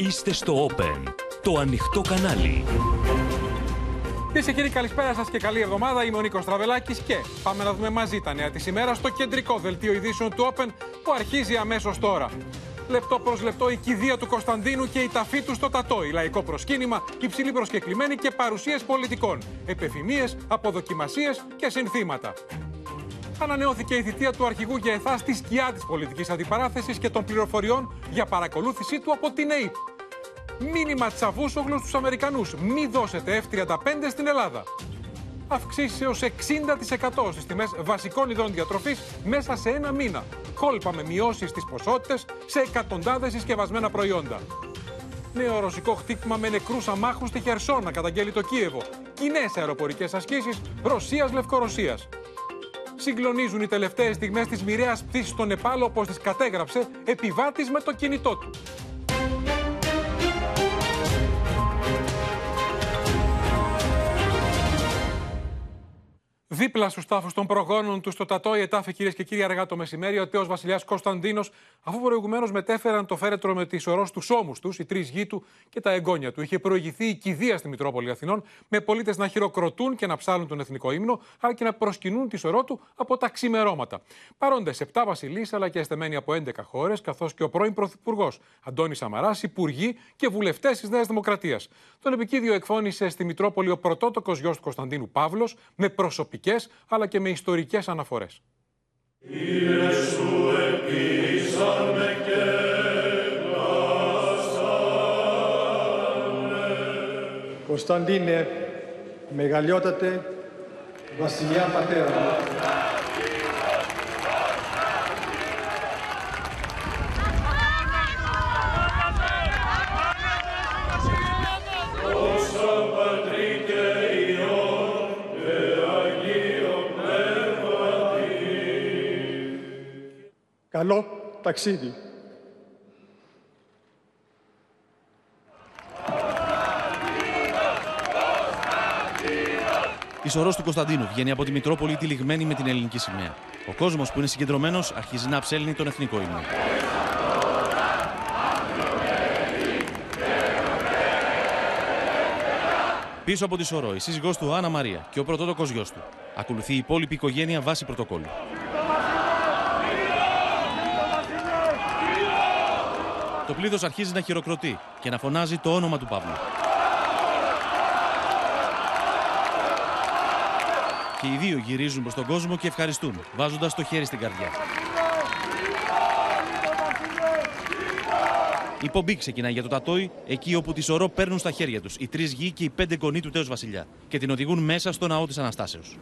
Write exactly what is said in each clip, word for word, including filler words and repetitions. Είστε στο Open, το ανοιχτό κανάλι. Κυρίες και κύριοι, καλησπέρα σας και καλή εβδομάδα. Είμαι ο Νίκος Στραβελάκης και πάμε να δούμε μαζί τα νέα της ημέρας στο κεντρικό δελτίο ειδήσεων του Open που αρχίζει αμέσως τώρα. Λεπτό προς λεπτό η κηδεία του Κωνσταντίνου και η ταφή του στο Τατόι. Λαϊκό προσκύνημα, υψηλή προσκεκλημένη και παρουσίες πολιτικών. Επεφημίες, αποδοκιμασίες και συνθήματα. Ανανεώθηκε η θητεία του αρχηγού ΓΕΘΑ στη σκιά της πολιτικής αντιπαράθεσης και των πληροφοριών για παρακολούθησή του από την ΕΕΠ. Μήνυμα Τσαβούσογλου στους Αμερικανούς. Μη δώσετε εφ τριάντα πέντε στην Ελλάδα. Αυξήσεις έως εξήντα τοις εκατό στις τιμές βασικών ειδών διατροφής μέσα σε ένα μήνα. Κόλπα με μειώσεις στις ποσότητες σε εκατοντάδες συσκευασμένα προϊόντα. Νέο ρωσικό χτύπημα με νεκρούς αμάχους στη Χερσόνα, καταγγέλει το Κίεβο. Κοινές αεροπορικές ασκήσεις Ρωσίας-Λευκορωσίας. Συγκλονίζουν οι τελευταίες στιγμές της μοιραίας πτήσης στο Νεπάλ, όπως τις κατέγραψε επιβάτης με το κινητό του. Δίπλα στους τάφους των προγόνων του στο Τατόι ετάφη, κυρίες και κύριοι, αργά το μεσημέρι ο τέος βασιλιάς Κωνσταντίνος, αφού προηγουμένως μετέφεραν το φέρετρο με τις ορός τους ώμους τους, οι τρεις γη του και τα εγγόνια του. Είχε προηγηθεί η κηδεία στη Μητρόπολη Αθηνών, με πολίτες να χειροκροτούν και να ψάλουν τον εθνικό ύμνο, αλλά και να προσκυνούν τη σωρό του από τα ξημερώματα. Παρόντες επτά βασιλείς, αλλά και εστεμένοι από έντεκα χώρες, καθώς και ο πρώην πρωθυπουργός Αντώνης Σαμαράς, υπουργοί και βουλευτές της Νέας Δημοκρατίας. Τον επικίδιο εκφώνησε στη Μητρόπολη ο πρωτότοκος γιος του Κωνσταντίνου Παύλος, με προσωπική αλλά και με ιστορικές αναφορές. Κωνσταντίνε, μεγαλειότατε βασιλιά πατέρα, καλό ταξίδι. Η σωρός του Κωνσταντίνου βγαίνει από τη Μητρόπολη τυλιγμένη με την ελληνική σημαία. Ο κόσμος που είναι συγκεντρωμένος αρχίζει να ψέλνει τον εθνικό ύμνο. Πίσω από τη σωρό η σύζυγός του Άννα Μαρία και ο πρωτότοκος γιος του. Ακολουθεί η υπόλοιπη οικογένεια βάσει πρωτοκόλλου. Το πλήθος αρχίζει να χειροκροτεί και να φωνάζει το όνομα του Παύλου. Και οι δύο γυρίζουν προς τον κόσμο και ευχαριστούν, βάζοντας το χέρι στην καρδιά. Η πομπή ξεκινάει για το Τατόι, εκεί όπου τη σωρό παίρνουν στα χέρια τους οι τρεις γη και οι πέντε γονείς του τέως βασιλιά και την οδηγούν μέσα στο ναό της Αναστάσεως.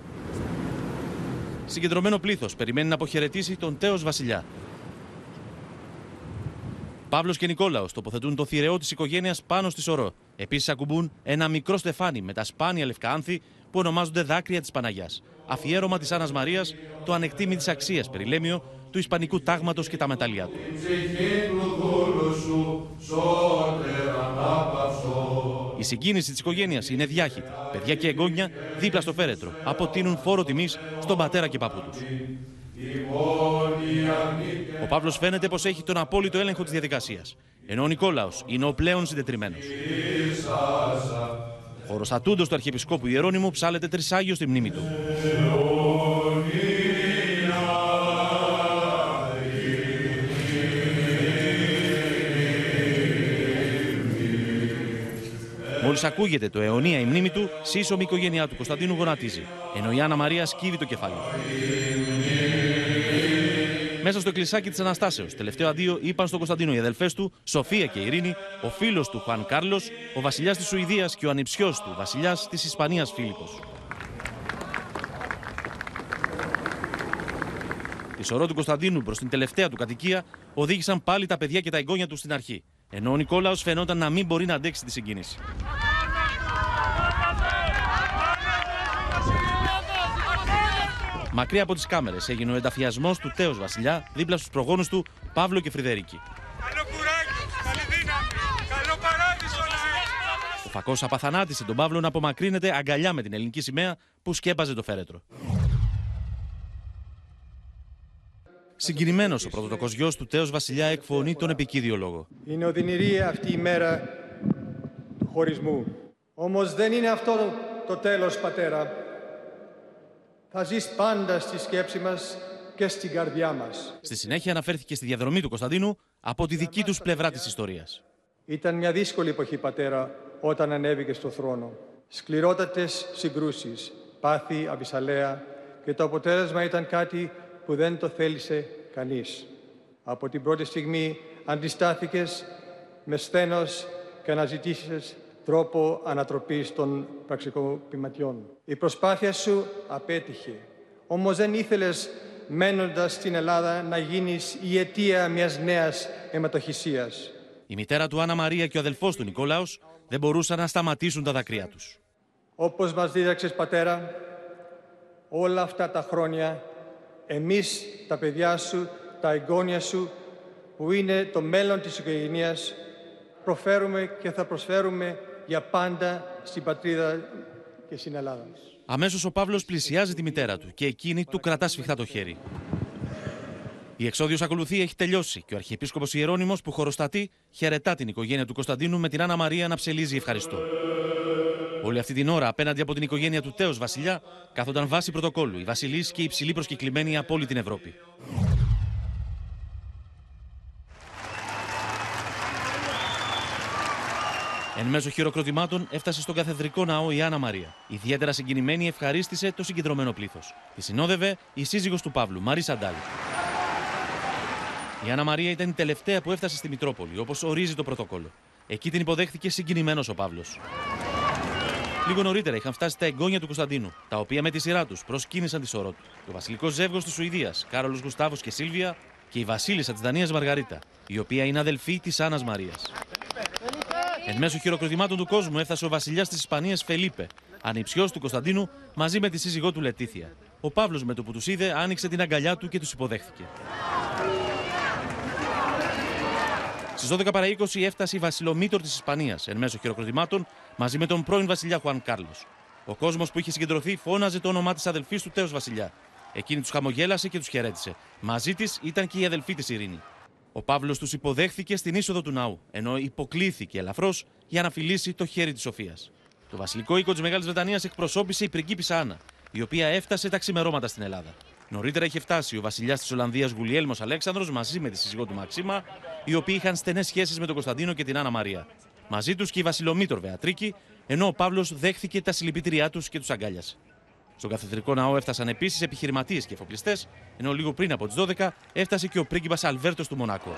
Συγκεντρωμένο πλήθος περιμένει να αποχαιρετήσει τον τέως βασιλιά. Παύλος και Νικόλαος τοποθετούν το θηρεό της οικογένειας πάνω στη σωρό. Επίσης ακουμπούν ένα μικρό στεφάνι με τα σπάνια λευκά άνθη που ονομάζονται δάκρυα της Παναγιάς. Αφιέρωμα της Άννας Μαρίας, το ανεκτήμη της αξίας περιλέμιο του ισπανικού τάγματος και τα μεταλλιά του. Η συγκίνηση της οικογένειας είναι διάχυτη. Παιδιά και εγγόνια δίπλα στο φέρετρο αποτείνουν φόρο τιμής στον πατέρα και παππού τους. Ο Παύλος φαίνεται πως έχει τον απόλυτο έλεγχο της διαδικασίας, ενώ ο Νικόλαος είναι ο πλέον συντετριμμένος. Ο Ροστατούντος του Αρχιεπισκόπου Ιερώνυμου ψάλλεται τρισάγιο στη μνήμη του. Μόλις ακούγεται το αιωνία η μνήμη του, σύσσωμη η οικογένειά του Κωνσταντίνου γονατίζει, ενώ η Άννα Μαρία σκύβει το κεφάλι. Μέσα στο εκκλησάκι της Αναστάσεως, τελευταίο αντίο, είπαν στον Κωνσταντίνο οι αδελφές του, Σοφία και Ειρήνη, ο φίλος του Χουάν Κάρλος, ο βασιλιάς της Σουηδίας και ο ανιψιός του βασιλιάς της Ισπανίας Φίλιππος. Τη σωρό του Κωνσταντίνου προς την τελευταία του κατοικία οδήγησαν πάλι τα παιδιά και τα εγγόνια του στην αρχή, ενώ ο Νικόλαος φαινόταν να μην μπορεί να αντέξει τη συγκίνηση. Μακριά από τις κάμερες έγινε ο ενταφιασμός του τέως βασιλιά δίπλα στους προγόνους του Παύλο και Φρειδερίκη. Καλό κουράγιο, καλή δύναμη, καλό παράδεισο. Ο φακός απαθανάτησε τον Παύλο να απομακρύνεται αγκαλιά με την ελληνική σημαία που σκέπαζε το φέρετρο. Συγκινημένος, ο πρωτοτοκός γιος του τέως βασιλιά εκφωνεί τον επικίδιο λόγο. Είναι οδυνηρή αυτή η μέρα του χωρισμού. Όμως δεν είναι αυτό το τέλος, πατέρα. Θα ζεις πάντα στη σκέψη μας και στην καρδιά μας. Στη συνέχεια αναφέρθηκε στη διαδρομή του Κωνσταντίνου από τη δική τους πλευρά της ιστορίας. Ήταν μια δύσκολη εποχή, πατέρα, όταν ανέβηκε στο θρόνο. Σκληρότατες συγκρούσεις, πάθη, απεισαλέα, και το αποτέλεσμα ήταν κάτι που δεν το θέλησε κανείς. Από την πρώτη στιγμή αντιστάθηκες με σθένος και αναζητήσεις τρόπο ανατροπής των πραξικοπηματιών. Η προσπάθεια σου απέτυχε, όμως δεν ήθελες, μένοντας στην Ελλάδα, να γίνεις η αιτία μιας νέας αιματοχυσίας. Η μητέρα του Άννα Μαρία και ο αδελφός του Νικόλαος δεν μπορούσαν να σταματήσουν τα δάκρυά τους. Όπως μας δίδαξες, πατέρα, όλα αυτά τα χρόνια, εμείς, τα παιδιά σου, τα εγγόνια σου, που είναι το μέλλον της οικογένειας, προφέρουμε και θα προσφέρουμε για πάντα στην πατρίδα και στην Ελλάδα. Αμέσως ο Παύλος πλησιάζει τη μητέρα του και εκείνη του κρατά σφιχτά το χέρι. Η εξόδιος ακολουθία έχει τελειώσει και ο Αρχιεπίσκοπος Ιερώνυμος, που χωροστατεί, χαιρετά την οικογένεια του Κωνσταντίνου με την Άννα Μαρία να ψελίζει ευχαριστώ. Όλη αυτή την ώρα, απέναντι από την οικογένεια του τέως βασιλιά, κάθονταν βάση πρωτοκόλλου οι βασιλείς και οι υψηλοί προσκεκλημένοι από όλη την Ευρώπη. Εν μέσω χειροκροτημάτων έφτασε στον καθεδρικό ναό η Άννα Μαρία. Ιδιαίτερα συγκινημένη, ευχαρίστησε το συγκεντρωμένο πλήθος. Τη συνόδευε η σύζυγος του Παύλου, Μαρί Σαντάλ. Η Άννα Μαρία ήταν η τελευταία που έφτασε στη Μητρόπολη, όπως ορίζει το πρωτόκολλο. Εκεί την υποδέχθηκε συγκινημένος ο Παύλος. Λίγο νωρίτερα είχαν φτάσει τα εγγόνια του Κωνσταντίνου, τα οποία με τη σειρά τους προσκύνησαν τη σωρό του. Το βασιλικό ζεύγος της Σουηδίας, Κάρολος Γουστάβος και Σίλβια, και η βασίλισσα της Δανίας Μαργαρίτα, η οποία είναι αδελφή της Άννας Μαρίας. Εν μέσω χειροκροτημάτων του κόσμου έφτασε ο βασιλιάς της Ισπανίας Φελίπε, ανιψιός του Κωνσταντίνου, μαζί με τη σύζυγό του Λετίθια. Ο Παύλος, με το που τους είδε, άνοιξε την αγκαλιά του και τους υποδέχθηκε. Στις δώδεκα παρά είκοσι έφτασε η βασιλομήτωρ της Ισπανίας, εν μέσω χειροκροτημάτων, μαζί με τον πρώην βασιλιά Χουάν Κάρλος. Ο κόσμος που είχε συγκεντρωθεί φώναζε το όνομά της αδελφής του τέως βασιλιά. Εκείνη τους χαμογέλασε και τους χαιρέτησε. Μαζί της ήταν και η αδελφή της Ειρήνη. Ο Παύλος τους υποδέχθηκε στην είσοδο του ναού, ενώ υποκλήθηκε ελαφρώς για να φιλήσει το χέρι της Σοφίας. Το βασιλικό οίκο της Μεγάλης Βρετανίας εκπροσώπησε η πριγκίπισσα Άννα, η οποία έφτασε τα ξημερώματα στην Ελλάδα. Νωρίτερα είχε φτάσει ο βασιλιάς της Ολλανδίας Γουλιέλμος Αλέξανδρος μαζί με τη σύζυγό του Μαξίμα, οι οποίοι είχαν στενές σχέσεις με τον Κωνσταντίνο και την Άννα Μαρία. Μαζί τους και η βασιλομήτωρ Βεατρίκη, ενώ ο Παύλος δέχθηκε τα συλληπιτήριά τους και τους αγκάλιασε. Στον καθεδρικό ναό έφτασαν επίσης επιχειρηματίες και εφοπλιστές, ενώ λίγο πριν από τις δώδεκα έφτασε και ο πρίγκιπας Αλβέρτος του Μονάκο.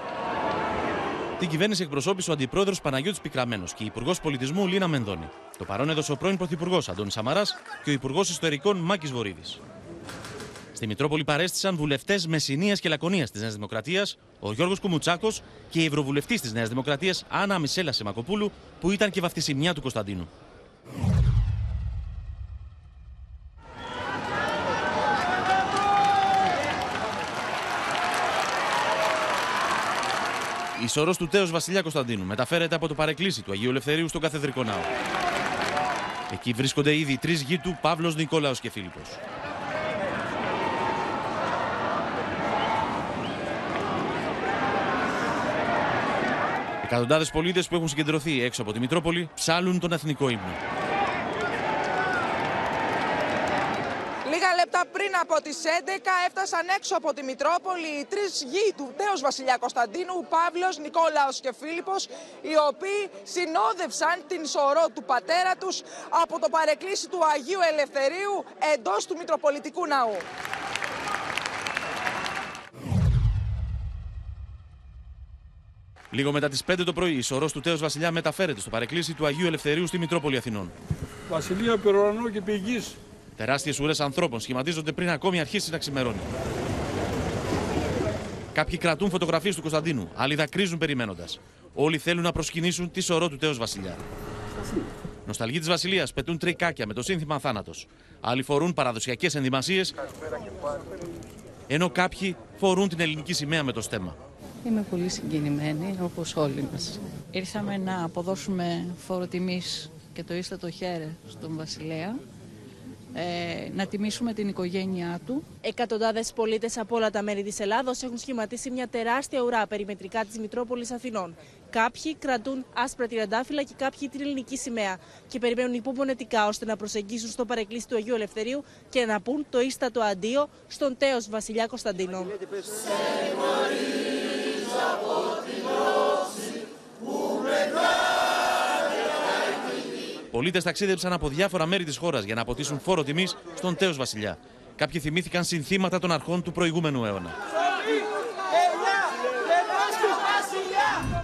Την κυβέρνηση εκπροσώπησε ο αντιπρόεδρος Παναγιώτης Πικραμένος και η υπουργός πολιτισμού Λίνα Μενδώνη. Το παρόν έδωσε ο πρώην πρωθυπουργός Αντώνης Σαμαράς και ο υπουργός Ιστορικών Μάκης Βορίδης. Στη Μητρόπολη παρέστησαν βουλευτές Μεσσηνίας και Λακωνίας της Νέας Δημοκρατίας, ο Γιώργος Κουμουτσάκος, και η ευρωβουλευτής της Νέας Δημοκρατίας Άννα-Μισέλ Ασημακοπούλου, που ήταν και βαφτισιμιά του Κωνσταντίνου. Η σωρός του τέως βασιλιά Κωνσταντίνου μεταφέρεται από το παρεκκλήσι του Αγίου Ελευθερίου στον καθεδρικό ναό. Εκεί βρίσκονται ήδη οι τρεις γη του, Παύλος, Νικόλαος και Φίλιππος. Εκατοντάδες πολίτες που έχουν συγκεντρωθεί έξω από τη Μητρόπολη ψάλουν τον εθνικό ύμνο. Λίγα λεπτά πριν από τις έντεκα έφτασαν έξω από τη Μητρόπολη οι τρεις γη του τέως βασιλιά Κωνσταντίνου, Παύλος, Νικόλαος και Φίλιππος, οι οποίοι συνόδευσαν την σωρό του πατέρα τους από το παρεκκλήσι του Αγίου Ελευθερίου εντός του Μητροπολιτικού Ναού. Λίγο μετά τις πέντε το πρωί, η σωρός του τέως βασιλιά μεταφέρεται στο παρεκκλήσι του Αγίου Ελευθερίου στη Μητρόπολη Αθηνών. Βασιλεία Περουρανού και Πηγής. Τεράστιες ουρές ανθρώπων σχηματίζονται πριν ακόμη αρχίσει να ξημερώνει. Κάποιοι κρατούν φωτογραφίες του Κωνσταντίνου, άλλοι δακρύζουν περιμένοντας. Όλοι θέλουν να προσκυνήσουν τη σωρό του τέως βασιλιά. Νοσταλγοί της βασιλείας πετούν τρικάκια με το σύνθημα θάνατος. Άλλοι φορούν παραδοσιακές ενδυμασίες, ενώ κάποιοι φορούν την ελληνική σημαία με το στέμμα. Είμαι πολύ συγκινημένη, όπως όλοι μας. Ήρθαμε να αποδώσουμε φόρο τιμής και το ίστατο χαίρε στον βασιλέα, ε, να τιμήσουμε την οικογένειά του. Εκατοντάδες πολίτες από όλα τα μέρη της Ελλάδος έχουν σχηματίσει μια τεράστια ουρά περιμετρικά της Μητρόπολης Αθηνών. Κάποιοι κρατούν άσπρα τριαντάφυλλα και κάποιοι την ελληνική σημαία και περιμένουν υπομονετικά ώστε να προσεγγίσουν στο παρεκκλήσι του Αγίου Ελευθερίου και να πούν το ίστατο αντίο στον τέος βασιλιά Κωνσταντίνο. Πολίτες ταξίδεψαν από διάφορα μέρη της χώρας για να αποτίσουν φόρο τιμής στον τέος βασιλιά. Κάποιοι θυμήθηκαν συνθήματα των αρχών του προηγούμενου αιώνα.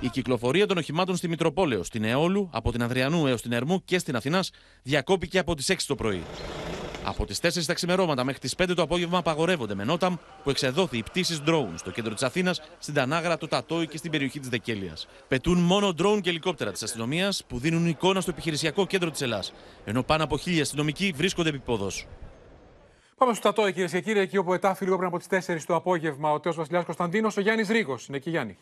Η κυκλοφορία των οχημάτων στη Μητροπόλεως, στην Αιόλου, από την Αδριανού έως την Ερμού και στην Αθηνάς διακόπηκε από τις έξι το πρωί. Από τις τέσσερις τα ξημερώματα μέχρι τις πέντε το απόγευμα απαγορεύονται με νόταμ που εξεδόθη οι πτήσεις ντρόουν στο κέντρο της Αθήνας, στην Τανάγρα, το Τατόι και στην περιοχή της Δεκέλειας. Πετούν μόνο ντρόουν και ελικόπτερα της αστυνομίας που δίνουν εικόνα στο επιχειρησιακό κέντρο της Ελλάς, ενώ πάνω από χίλιοι αστυνομικοί βρίσκονται επί ποδός. Πάμε στο Τατόι, κυρίες και κύριοι, εκεί όπου ετάφη λίγο πριν από τις τέσσερις το απόγευμα ο τέος βασιλιάς Κωνσταντίνος, ο Γιάννης Ρίγος. Είναι εκεί, Γιάννη.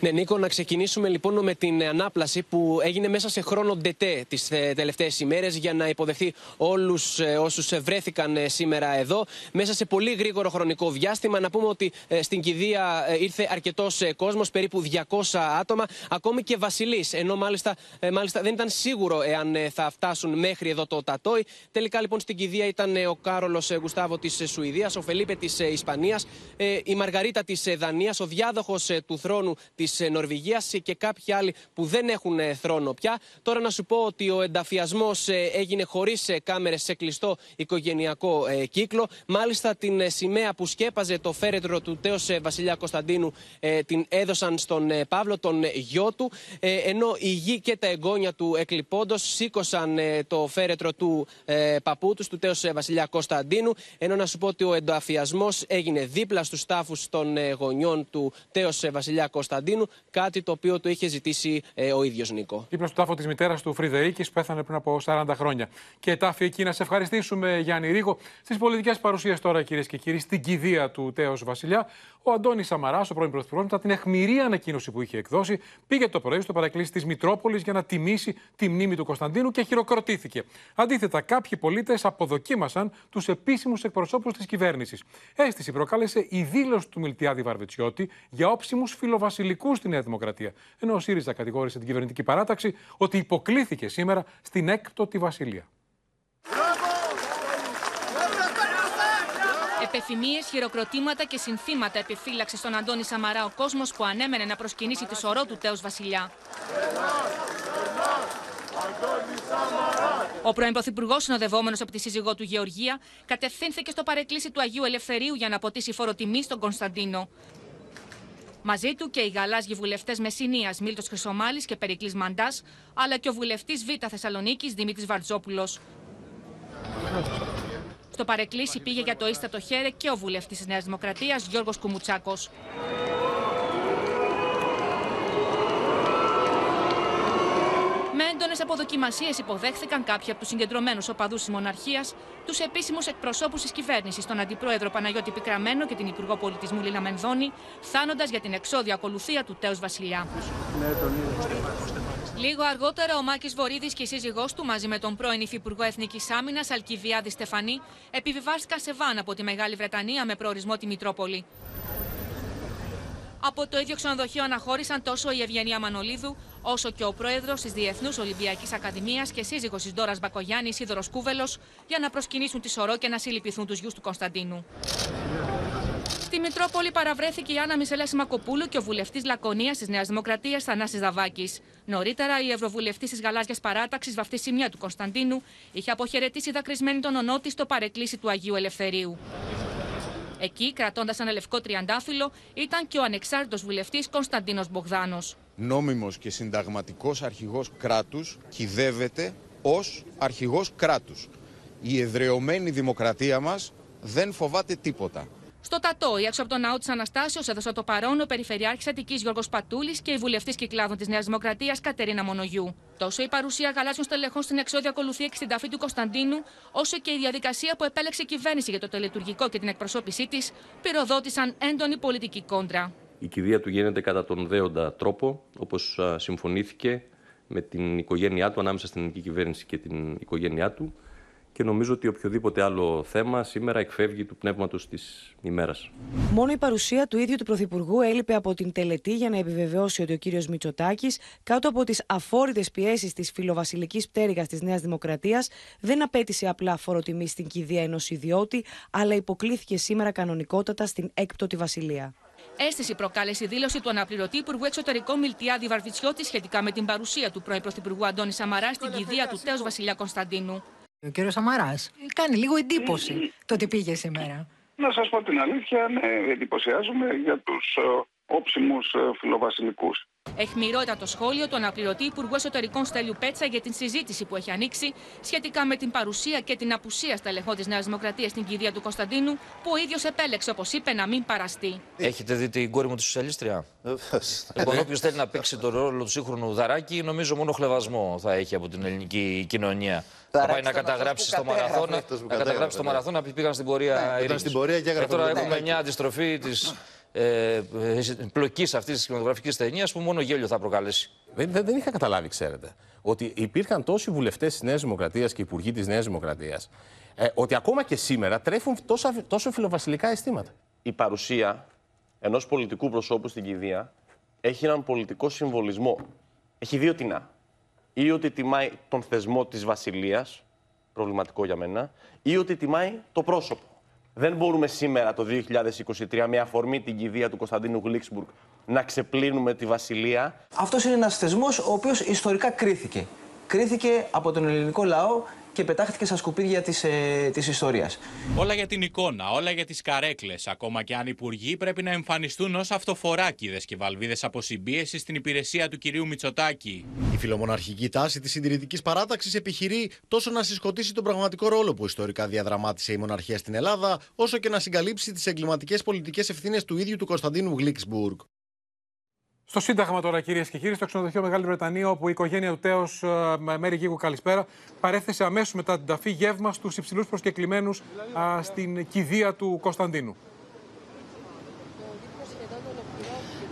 Ναι, Νίκο, να ξεκινήσουμε λοιπόν με την ανάπλαση που έγινε μέσα σε χρόνο ντετέ τις τελευταίες ημέρες για να υποδεχθεί όλους όσους βρέθηκαν σήμερα εδώ. Μέσα σε πολύ γρήγορο χρονικό διάστημα, να πούμε ότι στην κηδεία ήρθε αρκετός κόσμος, περίπου διακόσια άτομα, ακόμη και βασιλείς. Ενώ μάλιστα, μάλιστα δεν ήταν σίγουρο εάν θα φτάσουν μέχρι εδώ το Τατόι. Τελικά λοιπόν στην κηδεία ήταν ο Κάρολος Γουστάβο της Σουηδίας, ο Φελίπε της Ισπανίας, η Μαργαρίτα της Δανίας, ο διάδοχος του θρόνου της Νορβηγίας και κάποιοι άλλοι που δεν έχουν θρόνο πια. Τώρα να σου πω ότι ο ενταφιασμός έγινε χωρίς κάμερες σε κλειστό οικογενειακό κύκλο. Μάλιστα την σημαία που σκέπαζε το φέρετρο του τέως βασιλιά Κωνσταντίνου την έδωσαν στον Παύλο, τον γιο του, ενώ η γη και τα εγγόνια του εκλιπώντος σήκωσαν το φέρετρο του παππού τους, του τέως βασιλιά Κωνσταντίνου, ενώ να σου πω ότι ο ενταφιασμός έγινε δίπλα στους τάφους των γονιών του τέως βασιλιά Κωνσταντίνου. Κάτι το οποίο το είχε ζητήσει ε, ο ίδιος, Νίκο. Δίπλα στο τάφο της μητέρας του Φρειδερίκης, πέθανε πριν από σαράντα χρόνια. Και τάφη εκεί να σε ευχαριστήσουμε, Γιάννη Ρίγο. Στις πολιτικές παρουσίες τώρα, κυρίες και κύριοι, στην κηδεία του τέως βασιλιά, ο Αντώνης Σαμαράς, ο πρώην πρωθυπουργός, μετά την αιχμηρή ανακοίνωση που είχε εκδώσει, πήγε το πρωί στο παρεκκλήσι της Μητρόπολης για να τιμήσει τη μνήμη του Κωνσταντίνου και χειροκροτήθηκε. Αντίθετα, κάποιοι πολίτες αποδοκίμασαν τους επίσημους εκπροσώπους της κυβέρνησης. Αίσθηση προκάλεσε η δήλωση του Μιλτιάδη Βαρβιτσιώτη για όψιμους φιλοβασιλικούς στη Νέα Δημοκρατία, ενώ ο ΣΥΡΙΖΑ κατηγόρησε την κυβερνητική παράταξη ότι υποκλήθηκε σήμερα στην έκπτωτη βασιλεία. Επιθυμίες, χειροκροτήματα και συνθήματα επιφύλαξε στον Αντώνη Σαμαρά ο κόσμος που ανέμενε να προσκυνήσει τη σωρό του τέως βασιλιά. Ο πρώην πρωθυπουργός, συνοδευόμενος από τη σύζυγό του Γεωργία, κατευθύνθηκε στο παρεκκλήσι του Αγίου Ελευθερίου για να αποτίσει φοροτιμή στον Κωνσταντίνο. Μαζί του και οι γαλάζιοι βουλευτές Μεσσηνίας, Μίλτος Χρυσομάλης και Περικλής Μαντάς, αλλά και ο βουλευτής Β' Θεσσαλονίκης, Δημήτρης Βαρτζόπουλος. Στο παρεκκλήσι πήγε για το ίστατο χέρι και ο βουλευτής της Νέας Δημοκρατίας, Γιώργος Κουμουτσάκος. Με έντονες αποδοκιμασίες υποδέχθηκαν κάποιοι από τους συγκεντρωμένους οπαδούς της Μοναρχίας, τους επίσημους εκπροσώπους της κυβέρνησης, τον Αντιπρόεδρο Παναγιώτη Πικραμένο και την Υπουργό Πολιτισμού Λίνα Μενδώνη, φθάνοντας για την εξόδια ακολουθία του τέως βασιλιά. Λίγο αργότερα, ο Μάκης Βορίδης και η σύζυγός του, μαζί με τον πρώην Υφυπουργό Εθνικής Άμυνας, Αλκιβιάδη Στεφανή, επιβιβάστηκαν σε βάν από τη Μεγάλη Βρετανία με προορισμό τη Μητρόπολη. Από το ίδιο ξενοδοχείο αναχώρησαν τόσο η Ευγενία Μανολίδου, όσο και ο πρόεδρος της Διεθνούς Ολυμπιακής Ακαδημίας και σύζυγος της Ντόρας Μπακογιάννη, Σίδωρος Κούβελος, για να προσκυνήσουν τη σωρό και να συλληπιθούν τους γιους του Κωνσταντίνου. Στη Μητρόπολη παραβρέθηκε η Άννα-Μισέλ Ασημακοπούλου και ο βουλευτής Λακωνίας της Νέας Δημοκρατίας, Θανάσης Δαβάκης. Νωρίτερα, η ευρωβουλευτής της Γαλάζιας Παράταξης, βαφτίστη μνήμη του Κωνσταντίνου, είχε αποχαιρετήσει δακρυσμένη τον ονό της στο παρεκκλήσι του Αγίου Ελευθερίου. Εκεί, κρατώντας ένα λευκό τριαντάφυλλο, ήταν και ο ανεξάρτητος βουλευτής Κωνσταντίνος Μπογδάνος. Νόμιμος και συνταγματικός αρχηγός κράτους κηδεύεται ως αρχηγός κράτους. Η εδραιωμένη δημοκρατία μας δεν φοβάται τίποτα. Στο Τατόι, έξω από τον ναό της Αναστάσεως, έδωσε το παρόν ο Περιφερειάρχης Αττικής Γιώργος Πατούλης και η βουλευτής Κυκλάδων της Νέας Δημοκρατίας Κατερίνα Μονογιού. Τόσο η παρουσία γαλάζιων στελεχών στην εξόδια ακολουθία και στην ταφή του Κωνσταντίνου, όσο και η διαδικασία που επέλεξε η κυβέρνηση για το τελετουργικό και την εκπροσώπησή της, πυροδότησαν έντονη πολιτική κόντρα. Η κηδεία του γίνεται κατά τον δέοντα τρόπο, όπως συμφωνήθηκε, με την οικογένειά του, ανάμεσα στην ελληνική κυβέρνηση και την οικογένειά του. Και νομίζω ότι οποιοδήποτε άλλο θέμα σήμερα εκφεύγει του πνεύματος της ημέρας. Μόνο η παρουσία του ίδιου του Πρωθυπουργού έλειπε από την τελετή για να επιβεβαιώσει ότι ο κύριος Μητσοτάκης, κάτω από τις αφόρητες πιέσεις της φιλοβασιλικής πτέρυγας της Νέας Δημοκρατίας, δεν απέτησε απλά φοροτιμή στην κηδεία ενός ιδιώτη, αλλά υποκλήθηκε σήμερα κανονικότατα στην έκπτωτη Βασιλεία. Αίσθηση προκάλεσε η δήλωση του αναπληρωτή Υπουργού Εξωτερικών Μιλτιάδη Βαρβιτσιώτη σχετικά με την παρουσία του πρώην Πρωθυπουργού Αντώνη Σαμαρά στην κηδεία του τέως Βασιλιά Κωνσταντίνου. Ο κύριος Σαμαράς κάνει λίγο εντύπωση το ότι πήγε σήμερα. Να σας πω την αλήθεια, ναι, εντυπωσιάζουμε για τους όψιμους φιλοβασιλικούς. Αιχμηρό ήταν το σχόλιο του αναπληρωτή Υπουργού Εσωτερικών Στέλιου Πέτσα για την συζήτηση που έχει ανοίξει σχετικά με την παρουσία και την απουσία στα ελεγχό της Νέας Δημοκρατίας στην κηδεία του Κωνσταντίνου, που ο ίδιος επέλεξε, όπως είπε, να μην παραστεί. Έχετε δει την κόρη μου τη σοσιαλίστρια. Λοιπόν, όποιος θέλει να παίξει τον ρόλο του σύγχρονου Δαράκη, νομίζω μόνο χλευασμό θα έχει από την ελληνική κοινωνία. Θα πάει να καταγράψει στο μαραθώνα, να καταγράψει το μαραθώνα που πήγαν στην πορεία Ειρήνης. Τώρα έχουμε μια αντιστροφή τη Ε, πλοκής αυτής της κινηματογραφικής ταινίας που μόνο γέλιο θα προκαλέσει. Δεν, δεν είχα καταλάβει, ξέρετε, ότι υπήρχαν τόσοι βουλευτές της Νέας Δημοκρατίας και υπουργοί της Νέας Δημοκρατίας, ε, ότι ακόμα και σήμερα τρέφουν τόσα, τόσο φιλοβασιλικά αισθήματα. Η παρουσία ενός πολιτικού προσώπου στην κηδεία έχει έναν πολιτικό συμβολισμό. Έχει δύο τινά. Ή ότι τιμάει τον θεσμό της βασιλείας, προβληματικό για μένα, ή ότι τιμάει το πρόσωπο. Δεν μπορούμε σήμερα το δύο χιλιάδες είκοσι τρία, με αφορμή την κηδεία του Κωνσταντίνου Γλίξμπουργκ, να ξεπλύνουμε τη βασιλεία. Αυτός είναι ένας θεσμός ο οποίος ιστορικά κρίθηκε. Κρίθηκε από τον ελληνικό λαό και πετάχθηκε στα σκουπίδια της, ε, της ιστορίας. Όλα για την εικόνα, όλα για τις καρέκλες. Ακόμα και αν οι υπουργοί πρέπει να εμφανιστούν ως αυτοφοράκηδες και βαλβίδες από συμπίεση στην υπηρεσία του κυρίου Μητσοτάκη. Η φιλομοναρχική τάση της συντηρητικής παράταξης επιχειρεί τόσο να συσκοτήσει τον πραγματικό ρόλο που ιστορικά διαδραμάτισε η μοναρχία στην Ελλάδα, όσο και να συγκαλύψει τις εγκληματικές πολιτικές ευθύνες του ίδιου του Κωνσταντίνου Γλίξμπουργκ. Στο Σύνταγμα τώρα, κυρίες και κύριοι, στο ξενοδοχείο Μεγάλη Βρετανία, όπου η οικογένεια του τέως Μαρί Ρίγο, καλησπέρα, παρέθεσε αμέσως μετά την ταφή γεύμα στους υψηλούς προσκεκλημένους α, στην κηδεία του Κωνσταντίνου.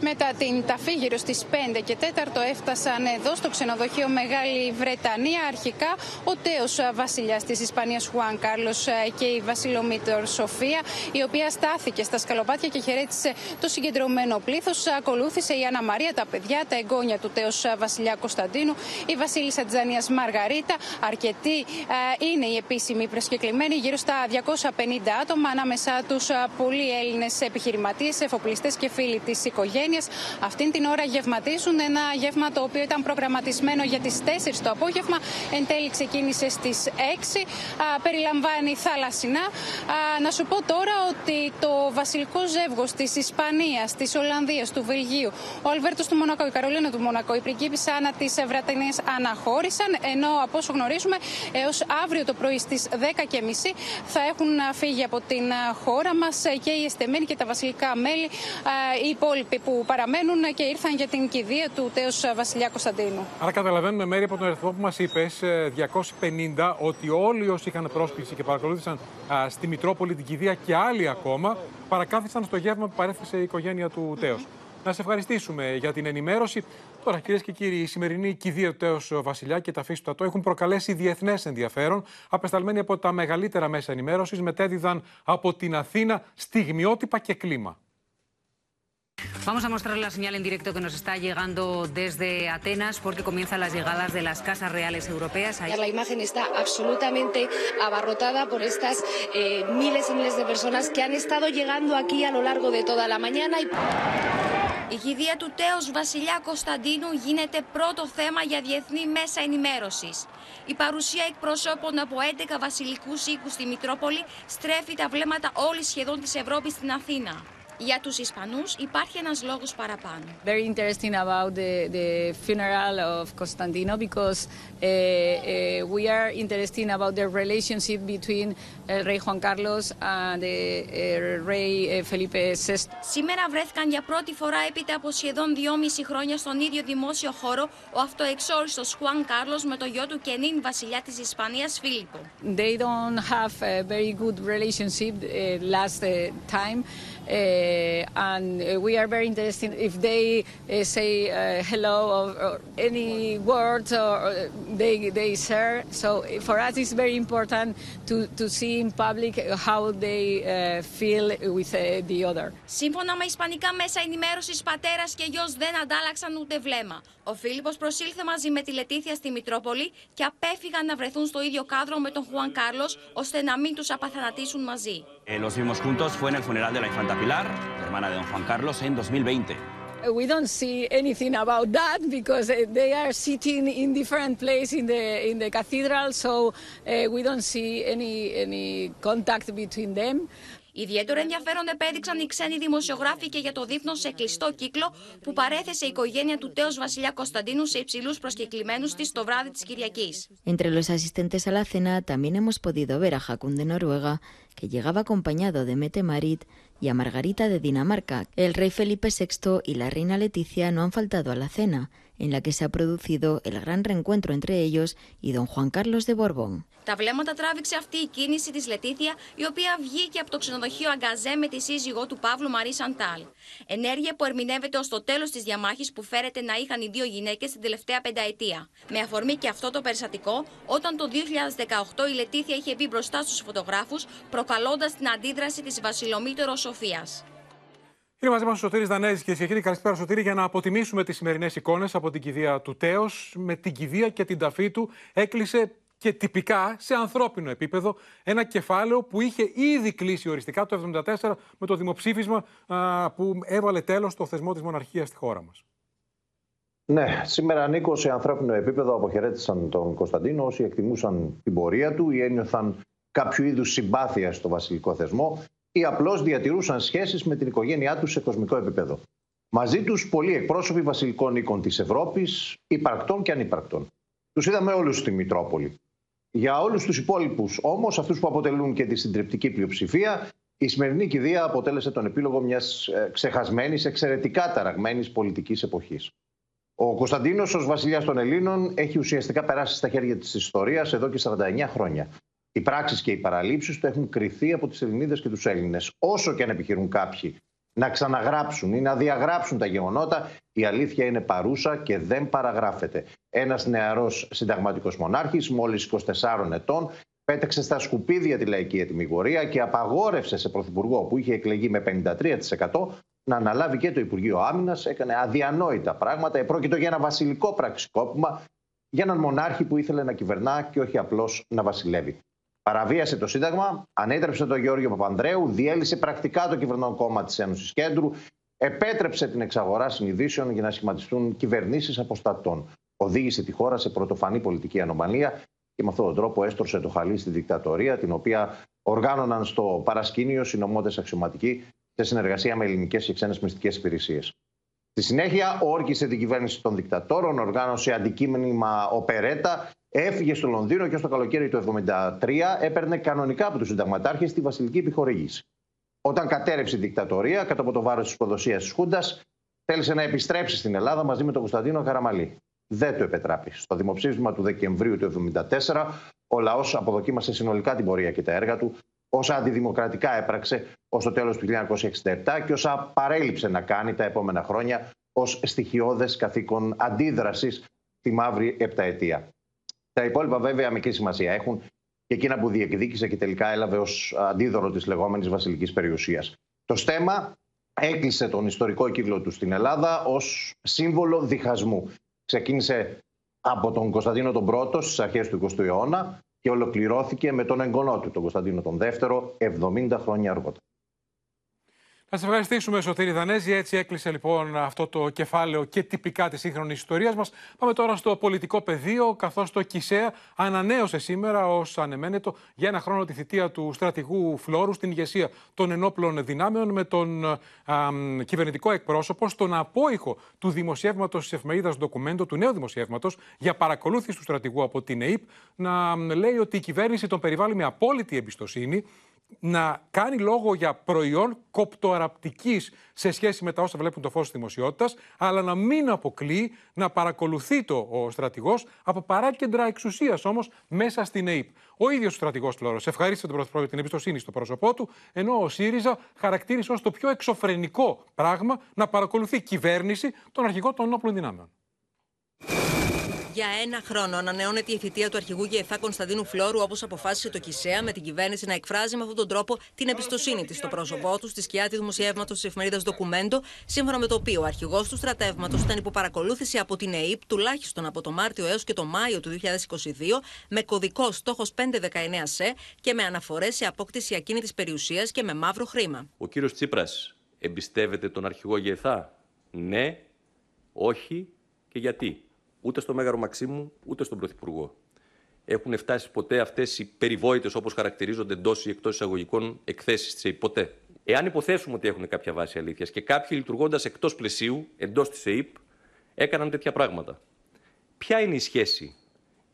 Μετά την ταφή γύρω στις πέντε και τέσσερα έφτασαν εδώ στο ξενοδοχείο Μεγάλη Βρετανία αρχικά ο τέος βασιλιάς της Ισπανίας Χουάν Κάρλος και η βασιλομήτωρ Σοφία, η οποία στάθηκε στα σκαλοπάτια και χαιρέτησε το συγκεντρωμένο πλήθος. Ακολούθησε η Άννα Μαρία, τα παιδιά, τα εγγόνια του τέος βασιλιά Κωνσταντίνου, η βασίλισσα της Δανίας Μαργαρίτα. Αρκετοί είναι οι επίσημοι προσκεκλημένοι, γύρω στα διακόσια πενήντα άτομα, ανάμεσά τους πολλοί Έλληνες επιχειρηματίες, εφοπλιστές και φίλοι της οικογένειας. Αυτήν την ώρα γευματίζουν ένα γεύμα το οποίο ήταν προγραμματισμένο για τις τέσσερις το απόγευμα. Εν τέλει ξεκίνησε στις έξι. Α, περιλαμβάνει θαλασσινά. Α, να σου πω τώρα ότι το βασιλικό ζεύγος της Ισπανίας, της Ολλανδίας, του Βελγίου, ο Αλβέρτος του Μονακό, η Καρολίνα του Μονακό, η πριγκίπισσα Άννα της Βρετανίας αναχώρησαν. Ενώ από όσο γνωρίζουμε, έως αύριο το πρωί στις δέκα και μισή θα έχουν φύγει από την χώρα μας και οι εστεμένοι και τα βασιλικά μέλη, οι υπόλοιποι που παραμένουν και ήρθαν για την κηδεία του τέως βασιλιά Κωνσταντίνου. Άρα καταλαβαίνουμε, Μέρη, από τον αριθμό που μας είπες, διακόσιοι πενήντα, ότι όλοι όσοι είχαν πρόσκληση και παρακολούθησαν α, στη Μητρόπολη την κηδεία και άλλοι ακόμα, παρακάθισαν στο γεύμα που παρέθεσε η οικογένεια του τέως. Mm-hmm. Να σε ευχαριστήσουμε για την ενημέρωση. Τώρα, κυρίες και κύριοι, η σημερινή κηδεία του τέως βασιλιά και τα φύση του ατό έχουν προκαλέσει διεθνές ενδιαφέρον. Απεσταλμένοι από τα μεγαλύτερα μέσα ενημέρωσης, μετέδιδαν από την Αθήνα στιγμιότυπα και κλίμα. Vamos a mostrar la señal en directo que nos está llegando desde Atenas porque comienzan las llegadas de las casas reales europeas. La imagen está absolutamente abarrotada por estas eh, miles y miles de personas que han estado llegando aquí a lo largo de toda la mañana. Η κηδεία του τέως βασιλιά Κωνσταντίνου γίνεται πρώτο θέμα για διεθνή μέσα ενημέρωσης. Η παρουσία εκπροσώπων από έντεκα βασιλικούς οίκους στη Μητρόπολη στρέφει τα βλέμματα όλης σχεδόν της Ευρώπης στην Αθήνα. Για τους Ισπανούς υπάρχει ένας λόγος παραπάνω. Very interesting about the, the funeral of Constantino because uh, uh, we are interested about the relationship between uh, Rey Juan Carlos and uh, Rey Felipe σέστο. Σήμερα βρέθηκαν για πρώτη φορά έπειτα από σχεδόν δυόμιση χρόνια στον ίδιο δημόσιο χώρο ο αυτοεξόριστος Χουάν Κάρλος με το γιο του καινήν βασιλιά της Ισπανίας Φίλιππο. They don't have a very good relationship uh, last uh, time. Uh, and we are very interested if they uh, say uh, hello or, or any words or they they share. So for us it's very important to to see in public how they uh, feel with uh, the other. Σύμφωνα με ισπανικά μέσα ενημέρωσης, πατέρας και γιος δεν αντάλλαξαν ούτε βλέμμα. Ο Φίλιππος προσήλθε μαζί με τη Λετίθια στη Μητρόπολη και απέφυγαν να βρεθούν στο ίδιο κάδρο με τον Χουάν Κάρλος, ώστε να μην τους απαθανατήσουν μαζί. Los vimos juntos fue en el funeral de la infanta Pilar, hermana de don Juan Carlos, en dos mil veinte. We don't see anything about that because they are sitting in different places in the in the cathedral, so uh, we don't see any any contact between them. Ιδιαίτερο ενδιαφέρον επέδειξαν οι ξένοι δημοσιογράφοι και για το δείπνο σε κλειστό κύκλο που παρέθεσε η οικογένεια του τέως βασιλιά Κωνσταντίνου σε υψηλούς προσκεκλημένους της το βράδυ της Κυριακής. Entre los asistentes a la cena también hemos podido ver a Hakun de Noruega, que llegaba acompañado de Mette Marit, y a Margarita de Dinamarca. El rey Felipe sexto y la reina Leticia no han faltado a la cena, en la que se ha producido el gran reencuentro entre ellos y don Juan Carlos de Borbón. Τα βλέμματα τράβηξε αυτή η κίνηση της Λετίθια, η οποία βγήκε από το ξενοδοχείο αγκαζέ με τη σύζυγό του Παύλου, Μαρί Σαντάλ. Ενέργεια που ερμηνεύεται ως το τέλος της διαμάχης που φέρεται να είχαν οι δύο γυναίκες την τελευταία πενταετία. Με αφορμή και αυτό το περιστατικό, όταν το δύο χιλιάδες δεκαοκτώ η Λετίθια είχε μπει μπροστά στους φωτογράφους, προκαλώντας την αντίδραση της βασιλομήτωρος Σοφίας. Είναι μαζί μας ο Σωτήρης Δανέζης, κυρίες και κύριοι. Καλησπέρα, Σωτήρη, για να αποτιμήσουμε τις σημερινές εικόνες από την κηδεία του τέως. Με την κηδεία και την ταφή του έκλεισε και τυπικά σε ανθρώπινο επίπεδο ένα κεφάλαιο που είχε ήδη κλείσει οριστικά το χίλια εννιακόσια εβδομήντα τέσσερα με το δημοψήφισμα α, που έβαλε τέλος στο θεσμό της μοναρχίας στη χώρα μας. Ναι, σήμερα, Νίκο, σε ανθρώπινο επίπεδο αποχαιρέτησαν τον Κωνσταντίνο όσοι εκτιμούσαν την πορεία του ή ένιωθαν κάποιο είδους συμπάθεια στο βασιλικό θεσμό ή απλώς διατηρούσαν σχέσεις με την οικογένειά τους σε κοσμικό επίπεδο. Μαζί τους πολλοί εκπρόσωποι βασιλικών οίκων της Ευρώπης, υπαρκτών και ανυπαρκτών. Τους είδαμε όλους στη Μητρόπολη. Για όλους τους υπόλοιπους όμως, αυτούς που αποτελούν και τη συντριπτική πλειοψηφία, η σημερινή κηδεία αποτέλεσε τον επίλογο μιας ξεχασμένης, εξαιρετικά ταραγμένης πολιτικής εποχής. Ο Κωνσταντίνος ως βασιλιάς των Ελλήνων έχει ουσιαστικά περάσει στα χέρια της ιστορίας εδώ και σαράντα εννιά χρόνια. Οι πράξεις και οι παραλήψεις του έχουν κρυφθεί από τις Ελληνίδες και τους Έλληνες. Όσο και αν επιχειρούν κάποιοι να ξαναγράψουν ή να διαγράψουν τα γεγονότα, η αλήθεια είναι παρούσα και δεν παραγράφεται. Ένας νεαρός συνταγματικός μονάρχης, μόλις είκοσι τεσσάρων ετών, πέταξε στα σκουπίδια τη λαϊκή ετυμηγορία και απαγόρευσε σε πρωθυπουργό που είχε εκλεγεί με πενήντα τρία τοις εκατό να αναλάβει και το Υπουργείο Άμυνας. Έκανε αδιανόητα πράγματα. Επρόκειτο για ένα βασιλικό πραξικόπημα για έναν μονάρχη που ήθελε να κυβερνά και όχι απλώς να βασιλεύει. Παραβίασε το Σύνταγμα, ανέτρεψε τον Γεώργιο Παπανδρέου, διέλυσε πρακτικά το κυβερνό κόμμα της Ένωσης Κέντρου, επέτρεψε την εξαγορά συνειδήσεων για να σχηματιστούν κυβερνήσεις αποστατών. Οδήγησε τη χώρα σε πρωτοφανή πολιτική ανομαλία και με αυτόν τον τρόπο έστρωσε το χαλί στη δικτατορία, την οποία οργάνωναν στο παρασκήνιο συνωμότες αξιωματικοί σε συνεργασία με ελληνικές και ξένες μυστικές υπηρεσίες. Στη συνέχεια, όρκησε την κυβέρνηση των δικτατόρων, οργάνωσε αντικείμενα οπερέτα. Έφυγε στο Λονδίνο και στο καλοκαίρι του χίλια εννιακόσια εβδομήντα τρία έπαιρνε κανονικά από τους συνταγματάρχες τη βασιλική επιχορήγηση. Όταν κατέρευσε η δικτατορία, κατά από το βάρος της προδοσίας της Χούντας, θέλησε να επιστρέψει στην Ελλάδα μαζί με τον Κωνσταντίνο Καραμαλή. Δεν το επετράπη. Στο δημοψήφισμα του Δεκεμβρίου του χίλια εννιακόσια εβδομήντα τέσσερα, ο λαός αποδοκίμασε συνολικά την πορεία και τα έργα του, όσα αντιδημοκρατικά έπραξε ως το τέλος του χίλια εννιακόσια εξήντα επτά και όσα παρέλειψε να κάνει τα επόμενα χρόνια ως στοιχειώδες καθήκον αντίδρασης στη μαύρη επταετία. Τα υπόλοιπα βέβαια μικρή σημασία έχουν και εκείνα που διεκδίκησε και τελικά έλαβε ως αντίδωρο της λεγόμενης βασιλικής περιουσίας. Το στέμμα έκλεισε τον ιστορικό κύκλο του στην Ελλάδα ως σύμβολο διχασμού. Ξεκίνησε από τον Κωνσταντίνο τον Πρώτο στις αρχές του εικοστού αιώνα και ολοκληρώθηκε με τον εγγονό του, τον Κωνσταντίνο τον Δεύτερο, εβδομήντα χρόνια αργότερα. Να σας ευχαριστήσουμε, Σωτήρη Δανέζη. Έτσι έκλεισε λοιπόν αυτό το κεφάλαιο και τυπικά της σύγχρονης ιστορίας μας. Πάμε τώρα στο πολιτικό πεδίο, καθώς το Κισαία ανανέωσε σήμερα ως ανεμένετο για ένα χρόνο τη θητεία του στρατηγού Φλώρου στην ηγεσία των ενόπλων δυνάμεων, με τον α, κυβερνητικό εκπρόσωπο στον απόϊχο του δημοσιεύματος της εφημερίδας Ντοκουμέντο, του νέου δημοσιεύματος για παρακολούθηση του στρατηγού από την ΕΥΠ, να λέει ότι η κυβέρνηση τον περιβάλλει με απόλυτη εμπιστοσύνη. να κάνει λόγο για προϊόν κοπτοαραπτικής σε σχέση με τα όσα βλέπουν το φως της δημοσιότητας, αλλά να μην αποκλείει να παρακολουθεί το ο στρατηγός από παράκεντρα εξουσίας όμως μέσα στην ΕΕΠ. Ο ίδιος ο στρατηγός Φλώρος ευχαρίστησε τον Πρωθυπουργό για την εμπιστοσύνη στο πρόσωπό του, ενώ ο ΣΥΡΙΖΑ χαρακτήρισε ως το πιο εξωφρενικό πράγμα να παρακολουθεί κυβέρνηση τον αρχηγό των όπλων δυνάμεων. Για ένα χρόνο ανανεώνεται η θητεία του αρχηγού ΓΕΘΑ Κωνσταντίνου Φλώρου, όπως αποφάσισε το ΚΙΣΕΑ, με την κυβέρνηση να εκφράζει με αυτόν τον τρόπο την εμπιστοσύνη της στο πρόσωπό του, στη σκιά του δημοσιεύματος της εφημερίδας Ντοκουμέντο, σύμφωνα με το οποίο ο αρχηγός του στρατεύματος ήταν υπό παρακολούθηση από την ΕΕΠ τουλάχιστον από το Μάρτιο έως και το Μάιο του δύο χιλιάδες είκοσι δύο, με κωδικό στόχος πέντε δεκαεννιά ΣΕ και με αναφορές σε απόκτηση ακίνητης περιουσίας και με μαύρο χρήμα. Ο κύριος Τσίπρας εμπιστεύεται τον αρχηγό ΓΕΘΑ? Ναι, όχι και γιατί. Ούτε στο Μέγαρο Μαξίμου, ούτε στον Πρωθυπουργό. Έχουν φτάσει ποτέ αυτές οι περιβόητες, όπως χαρακτηρίζονται εντός ή εκτός εισαγωγικών, εκθέσεις της ΕΕΠ? Ποτέ. Εάν υποθέσουμε ότι έχουν κάποια βάση αλήθειας και κάποιοι λειτουργώντας εκτός πλαισίου, εντός της ΕΕΠ, έκαναν τέτοια πράγματα, ποια είναι η σχέση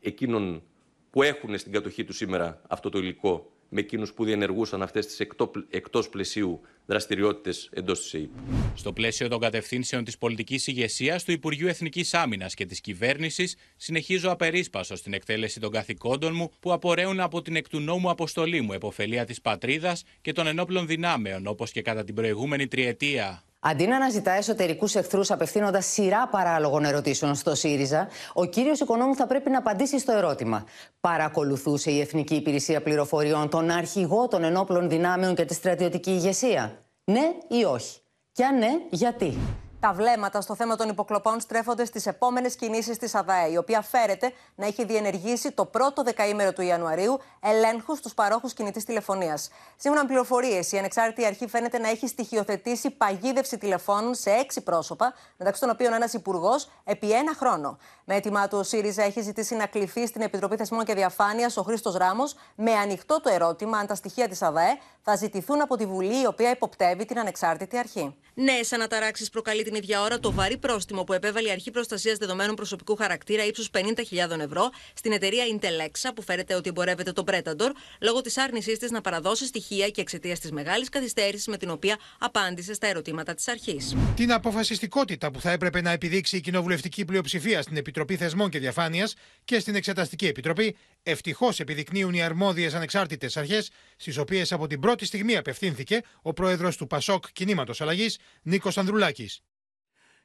εκείνων που έχουν στην κατοχή του σήμερα αυτό το υλικό με εκείνους που διενεργούσαν αυτές τις εκτός πλαισίου δραστηριότητες εντός της ΕΕΠ? Στο πλαίσιο των κατευθύνσεων της πολιτικής ηγεσίας, του Υπουργείου Εθνικής Άμυνας και της κυβέρνησης, συνεχίζω απερίσπαστο στην εκτέλεση των καθηκόντων μου που απορρέουν από την εκ του νόμου αποστολή μου, επωφελία της πατρίδας και των ενόπλων δυνάμεων, όπως και κατά την προηγούμενη τριετία. Αντί να αναζητά εσωτερικούς εχθρούς απευθύνοντας σειρά παράλογων ερωτήσεων στο ΣΥΡΙΖΑ, ο κύριος Οικονόμου θα πρέπει να απαντήσει στο ερώτημα: παρακολουθούσε η Εθνική Υπηρεσία Πληροφοριών τον αρχηγό των ενόπλων δυνάμεων και τη στρατιωτική ηγεσία? Ναι ή όχι? Και αν ναι, γιατί? Τα βλέμματα στο θέμα των υποκλοπών στρέφονται στις επόμενες κινήσεις της ΑΔΑΕ, η οποία φέρεται να έχει διενεργήσει το πρώτο δεκαήμερο του Ιανουαρίου ελέγχους στους παρόχους κινητής τηλεφωνίας. Σύμφωνα με πληροφορίες, η ανεξάρτητη αρχή φαίνεται να έχει στοιχειοθετήσει παγίδευση τηλεφώνων σε έξι πρόσωπα, μεταξύ των οποίων ένας υπουργός, επί ένα χρόνο. Με αίτημά του, ο ΣΥΡΙΖΑ έχει ζητήσει να κληθεί στην Επιτροπή Θεσμών και Διαφάνειας ο Χρήστος Ράμος με ανοιχτό το ερώτημα αν τα στοιχεία της ΑΔΑΕ θα ζητηθούν από τη Βουλή, η οποία υποπτεύει την ανεξάρτητη αρχή. Νέες αναταράξεις προκαλεί την ίδια ώρα το βαρύ πρόστιμο που επέβαλε η Αρχή Προστασίας Δεδομένων Προσωπικού Χαρακτήρα ύψους πενήντα χιλιάδες ευρώ στην εταιρεία Intellexa, που φέρεται ότι εμπορεύεται το Predator, λόγω της άρνησής της να παραδώσει στοιχεία και εξαιτίας της μεγάλης καθυστέρησης με την οποία απάντησε στα ερωτήματα της αρχής. Την αποφασιστικότητα που θα έπρεπε να επιδείξει η κοινοβουλευτική πλειοψηφία στην Επιτροπή Θεσμών και Διαφάνειας και στην Εξεταστική Επιτροπή, ευτυχώς επιδεικνύουν οι αρμόδιες ανεξάρτητες αρχές, στις οποίες από την πρώτη στιγμή απευθύνθηκε ο πρόεδρος του ΠΑΣΟΚ Κινήματος Αλλαγής, Νίκος Ανδρουλάκης.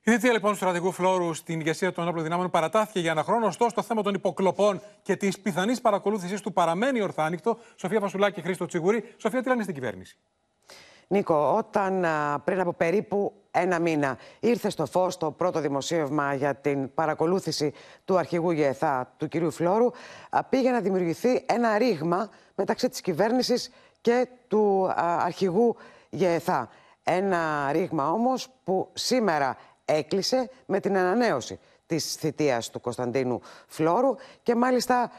Η θητεία λοιπόν του στρατηγού Φλώρου στην ηγεσία των όπλων δυνάμεων παρατάθηκε για ένα χρόνο. Ωστόσο, το θέμα των υποκλοπών και τη πιθανή παρακολούθηση του παραμένει ορθάνικτο. Σοφία Πασουλάκη και Χρήστο Τσιγουρή. Σοφία, τι λένε στην κυβέρνηση? Νίκο, όταν πριν από περίπου ένα μήνα ήρθε στο φως το πρώτο δημοσίευμα για την παρακολούθηση του αρχηγού ΓΕΘΑ, του κυρίου Φλώρου, πήγε να δημιουργηθεί ένα ρήγμα μεταξύ της κυβέρνησης και του αρχηγού ΓΕΘΑ. Ένα ρήγμα όμως που σήμερα έκλεισε με την ανανέωση της θητείας του Κωνσταντίνου Φλώρου και μάλιστα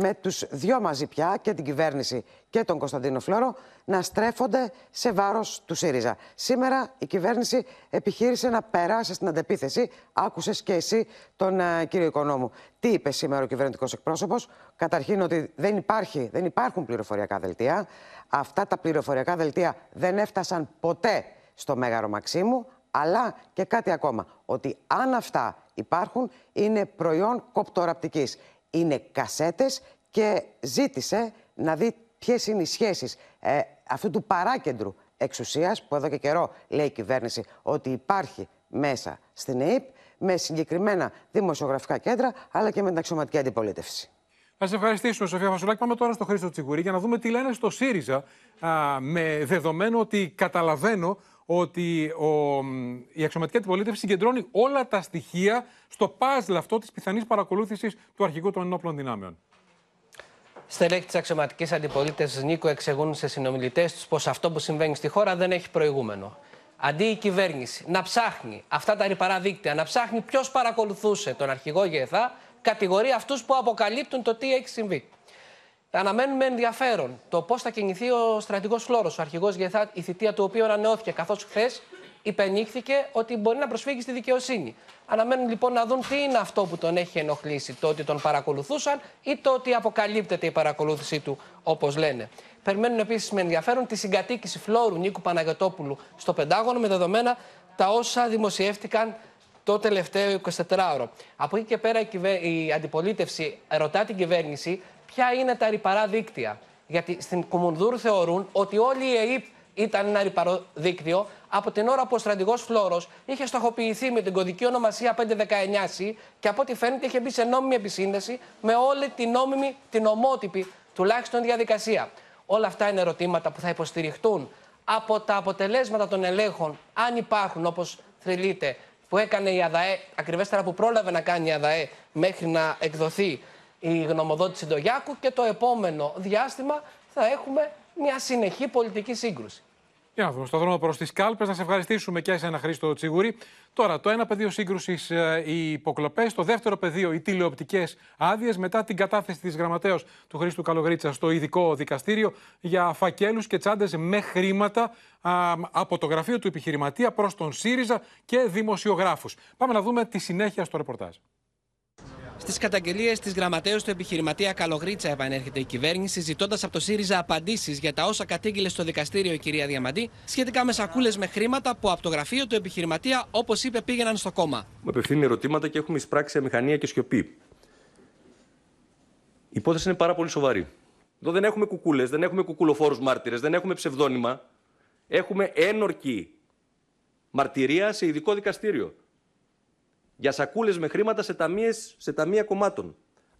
με τους δυο μαζί πια, και την κυβέρνηση και τον Κωνσταντίνο Φλώρο, να στρέφονται σε βάρος του ΣΥΡΙΖΑ. Σήμερα η κυβέρνηση επιχείρησε να περάσει στην αντεπίθεση. Άκουσες και εσύ τον uh, κύριο Οικονόμου. Τι είπε σήμερα ο κυβερνητικός εκπρόσωπος? Καταρχήν ότι δεν, υπάρχει, δεν υπάρχουν πληροφοριακά δελτία. Αυτά τα πληροφοριακά δελτία δεν έφτασαν ποτέ στο Μέγαρο Μαξίμου. Αλλά και κάτι ακόμα, ότι αν αυτά υπάρχουν, είναι προϊόν κοπτοραπτικής. Είναι κασέτες και ζήτησε να δει ποιες είναι οι σχέσεις ε, αυτού του παράκεντρου εξουσίας, που εδώ και καιρό λέει η κυβέρνηση ότι υπάρχει μέσα στην ΕΕΠ, με συγκεκριμένα δημοσιογραφικά κέντρα, αλλά και με την αξιωματική αντιπολίτευση. Θα σας ευχαριστήσουμε, Σοφία Φασουλάκη. Πάμε τώρα στο Χρήστο Τσιγουρή για να δούμε τι λένε στο ΣΥΡΙΖΑ, α, με δεδομένο ότι καταλαβαίνω ότι ο, η αξιωματική αντιπολίτευση συγκεντρώνει όλα τα στοιχεία στο παζλ αυτό της πιθανής παρακολούθησης του αρχηγού των ενόπλων δυνάμεων. Στελέχη της αξιωματικής αντιπολίτευσης, Νίκο, εξηγούν σε συνομιλητές τους πως αυτό που συμβαίνει στη χώρα δεν έχει προηγούμενο. Αντί η κυβέρνηση να ψάχνει αυτά τα ρηπαρά δίκτυα, να ψάχνει ποιος παρακολουθούσε τον αρχηγό ΓΕΘΑ, κατηγορεί αυτούς που αποκαλύπτουν το τι έχει συμβεί. Αναμένουμε ενδιαφέρον το πώς θα κινηθεί ο στρατηγός Φλώρος, ο αρχηγός ΓΕΘΑ, η θητεία του οποίου ανανεώθηκε, καθώς χθες υπενήχθηκε ότι μπορεί να προσφύγει στη δικαιοσύνη. Αναμένουν λοιπόν να δουν τι είναι αυτό που τον έχει ενοχλήσει. Το ότι τον παρακολουθούσαν ή το ότι αποκαλύπτεται η παρακολούθησή του, όπως λένε. Περιμένουν επίσης με ενδιαφέρον τη συγκατοίκηση Φλώρου Νίκου Παναγιωτόπουλου στο Πεντάγωνο, με δεδομένα τα όσα δημοσιεύτηκαν το τελευταίο εικοσιτετράωρο. Από εκεί και πέρα η αντιπολίτευση ρωτά την κυβέρνηση ποια είναι τα ρηπαρά δίκτυα. Γιατί στην Κουμουνδούρ θεωρούν ότι όλη η ΕΕΠ ήταν ένα ρηπαρό δίκτυο από την ώρα που ο στρατηγός Φλώρος είχε στοχοποιηθεί με την κωδική ονομασία πέντε δεκαεννιά σι και από ό,τι φαίνεται είχε μπει σε νόμιμη επισύνδεση με όλη την νόμιμη, την ομότυπη τουλάχιστον διαδικασία. Όλα αυτά είναι ερωτήματα που θα υποστηριχτούν από τα αποτελέσματα των ελέγχων, αν υπάρχουν, όπως θρυλείται, που έκανε η ΑΔΑΕ, ακριβέστερα που πρόλαβε να κάνει η ΑΔΑΕ μέχρι να εκδοθεί η γνωμοδότηση Ντογιάκου, και το επόμενο διάστημα θα έχουμε μια συνεχή πολιτική σύγκρουση. Για να δούμε στον δρόμο προς τις κάλπες. Να σε ευχαριστήσουμε και εσένα, Χρήστο Τσιγουρή. Τώρα, το ένα πεδίο σύγκρουσης οι υποκλοπές, το δεύτερο πεδίο οι τηλεοπτικές άδειες, μετά την κατάθεση της γραμματέως του Χρήστου Καλογρίτσα στο ειδικό δικαστήριο για φακέλους και τσάντες με χρήματα α, από το γραφείο του επιχειρηματία προς τον ΣΥΡΙΖΑ και δημοσιογράφους. Πάμε να δούμε τη συνέχεια στο ρεπορτάζ. Στις καταγγελίες της γραμματέως του επιχειρηματία Καλογρίτσα επανέρχεται η κυβέρνηση, ζητώντας από το ΣΥΡΙΖΑ απαντήσεις για τα όσα κατήγγειλε στο δικαστήριο η κυρία Διαμαντή σχετικά με σακούλες με χρήματα που από το γραφείο του επιχειρηματία, όπως είπε, πήγαιναν στο κόμμα. Με απευθύνει ερωτήματα και έχουμε εισπράξει αμηχανία και σιωπή. Η υπόθεση είναι πάρα πολύ σοβαρή. Εδώ δεν έχουμε κουκούλες, δεν έχουμε κουκουλοφόρους μάρτυρες, δεν έχουμε ψευδόνυμα. Έχουμε ένορκη μαρτυρία σε ειδικό δικαστήριο για σακούλες με χρήματα σε, ταμείες, σε ταμεία κομμάτων.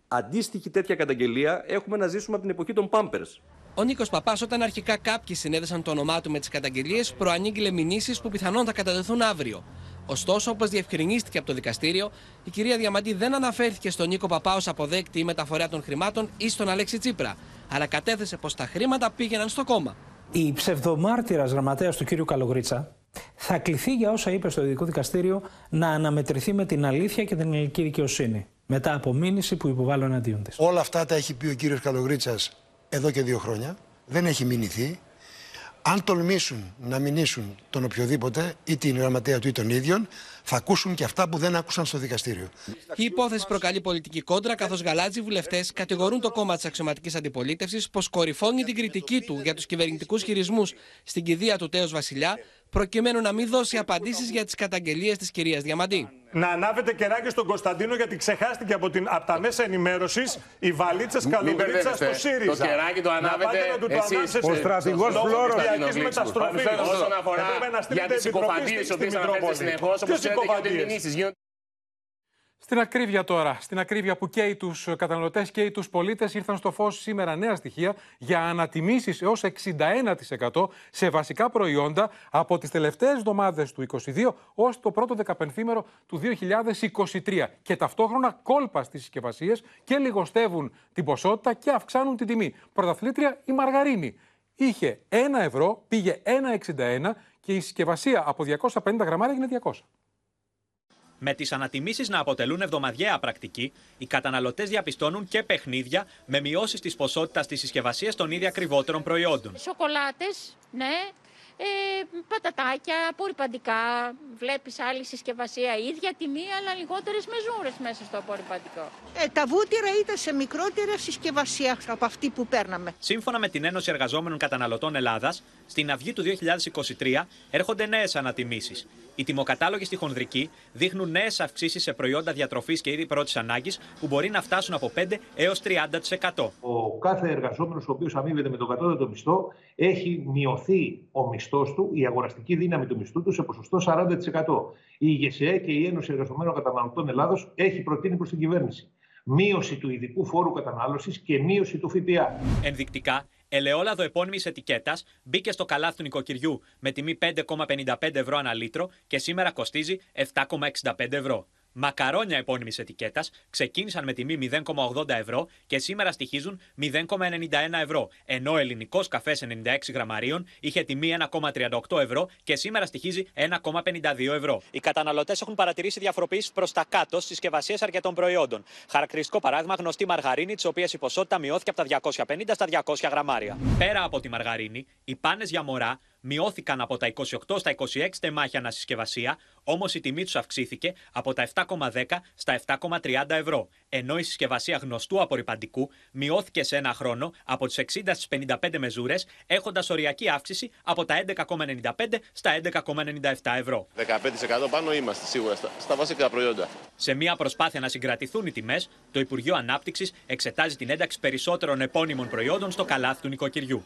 Αντίστοιχη τέτοια καταγγελία έχουμε να ζήσουμε από την εποχή των Πάμπερς. Ο Νίκος Παπάς, όταν αρχικά κάποιοι συνέδεσαν το όνομά του με τις καταγγελίες, προανήγγειλε μηνύσεις που πιθανόν θα κατατεθούν αύριο. Ωστόσο, όπως διευκρινίστηκε από το δικαστήριο, η κυρία Διαμαντή δεν αναφέρθηκε στον Νίκο Παπά ως αποδέκτη ή μεταφορέα των χρημάτων ή στον Αλέξη Τσίπρα, αλλά κατέθεσε πως τα χρήματα πήγαιναν στο κόμμα. Η ψευδομάρτυρας γραμματέας του κ. Καλογρίτσα θα κληθεί για όσα είπε στο ειδικό δικαστήριο να αναμετρηθεί με την αλήθεια και την ελληνική δικαιοσύνη, μετά από μήνυση που υποβάλλω εναντίον της. Όλα αυτά τα έχει πει ο κύριος Καλογρίτσας εδώ και δύο χρόνια. Δεν έχει μηνυθεί. Αν τολμήσουν να μηνύσουν τον οποιοδήποτε, ή την γραμματέα του ή τον ίδιον, θα ακούσουν και αυτά που δεν άκουσαν στο δικαστήριο. Η υπόθεση προκαλεί πολιτική κόντρα, καθώς γαλάζιοι βουλευτές κατηγορούν το κόμμα της αξιωματικής αντιπολίτευσης πως κορυφώνει την κριτική του για τους κυβερνητικούς χειρισμούς στην κηδεία του τέως βασιλιά, προκειμένου να μην δώσει απαντήσεις για τις καταγγελίες της κυρίας Διαμαντή. Να ανάβετε κεράκι στον Κωνσταντίνο, γιατί ξεχάστηκε από, την, από τα μέσα ενημέρωσης οι βαλίτσες Καλογρίτσα στο ΣΥΡΙΖΑ. Το κεράκι το ανάβετε εσείς. Ο στρατηγός Φλώρος. Όσον αφορά για τις συκοφαντίες, οι οποίες αναφέρεστε συνεχώς, όπως ξέρετε, γίνονται μηνύσεις. Στην ακρίβεια τώρα, στην ακρίβεια που και τους καταναλωτές και τους πολίτες, ήρθαν στο φως σήμερα νέα στοιχεία για ανατιμήσεις έως εξήντα ένα τοις εκατό σε βασικά προϊόντα από τις τελευταίες εβδομάδες του είκοσι δύο ως το πρώτο δεκαπενθήμερο του δύο χιλιάδες είκοσι τρία. Και ταυτόχρονα κόλπα στις συσκευασίες και λιγοστεύουν την ποσότητα και αυξάνουν την τιμή. Πρωταθλήτρια η μαργαρίνη. Είχε ένα ευρώ, πήγε ένα εξήντα ένα και η συσκευασία από διακόσια πενήντα γραμμάρια έγινε διακόσια. Με τις ανατιμήσεις να αποτελούν εβδομαδιαία πρακτική, οι καταναλωτές διαπιστώνουν και παιχνίδια με μειώσεις της ποσότητας της συσκευασίας των ήδη ακριβότερων προϊόντων. Σοκολάτες, ναι, ε, πατατάκια, απορριπαντικά. Βλέπεις άλλη συσκευασία, ίδια τιμή, αλλά λιγότερες μεζούρες μέσα στο απορριπαντικό. Ε, τα βούτυρα ήταν σε μικρότερη συσκευασία από αυτή που παίρναμε. Σύμφωνα με την Ένωση Εργαζόμενων Καταναλωτών Ελλάδας, στην αυγή του δύο χιλιάδες είκοσι τρία έρχονται νέες ανατιμήσεις. Οι τιμοκατάλογοι στη χονδρική δείχνουν νέες αυξήσεις σε προϊόντα διατροφής και είδη πρώτης ανάγκης που μπορεί να φτάσουν από πέντε έως τριάντα τοις εκατό. Ο κάθε εργαζόμενος ο οποίος αμείβεται με τον κατώτατο μισθό, έχει μειωθεί ο μισθός του, η αγοραστική δύναμη του μισθού του σε ποσοστό σαράντα τοις εκατό. Η ΓΕΣΕΕ και η Ένωση Εργαζομένων Καταναλωτών Ελλάδος έχει προτείνει προς την κυβέρνηση μείωση του ειδικού φόρου κατανάλωσης και μείωση του ΦΠΑ. Ενδεικτικά, ελαιόλαδο επώνυμης ετικέτας μπήκε στο καλάθι του νοικοκυριού με τιμή πέντε κόμμα πενήντα πέντε ευρώ ανά λίτρο και σήμερα κοστίζει επτά κόμμα εξήντα πέντε ευρώ. Μακαρόνια επώνυμης ετικέτας ξεκίνησαν με τιμή μηδέν κόμμα ογδόντα ευρώ και σήμερα στοιχίζουν μηδέν κόμμα ενενήντα ένα ευρώ, ενώ ελληνικός καφές ενενήντα έξι γραμμαρίων είχε τιμή ένα κόμμα τριάντα οκτώ ευρώ και σήμερα στοιχίζει ένα κόμμα πενήντα δύο ευρώ. Οι καταναλωτές έχουν παρατηρήσει διαφοροποιήσεις προς τα κάτω στις συσκευασίες αρκετών προϊόντων. Χαρακτηριστικό παράδειγμα γνωστή μαργαρίνη, της οποίας η ποσότητα μειώθηκε από τα διακόσια πενήντα στα διακόσια γραμμάρια. Πέρα από τη μαργαρίνη, οι πάνες για μωρά μειώθηκαν από τα είκοσι οκτώ στα είκοσι έξι τεμάχια ανασυσκευασία, όμως η τιμή τους αυξήθηκε από τα επτά κόμμα δέκα στα επτά κόμμα τριάντα ευρώ, ενώ η συσκευασία γνωστού απορρυπαντικού μειώθηκε σε ένα χρόνο από τις εξήντα στις πενήντα πέντε μεζούρες, έχοντας οριακή αύξηση από τα έντεκα κόμμα ενενήντα πέντε στα έντεκα κόμμα ενενήντα επτά ευρώ. δεκαπέντε τοις εκατό πάνω είμαστε σίγουρα στα βασικά προϊόντα. Σε μια προσπάθεια να συγκρατηθούν οι τιμές, το Υπουργείο Ανάπτυξης εξετάζει την ένταξη περισσότερων επώνυμων προϊόντων στο καλάθι του νοικοκυριού.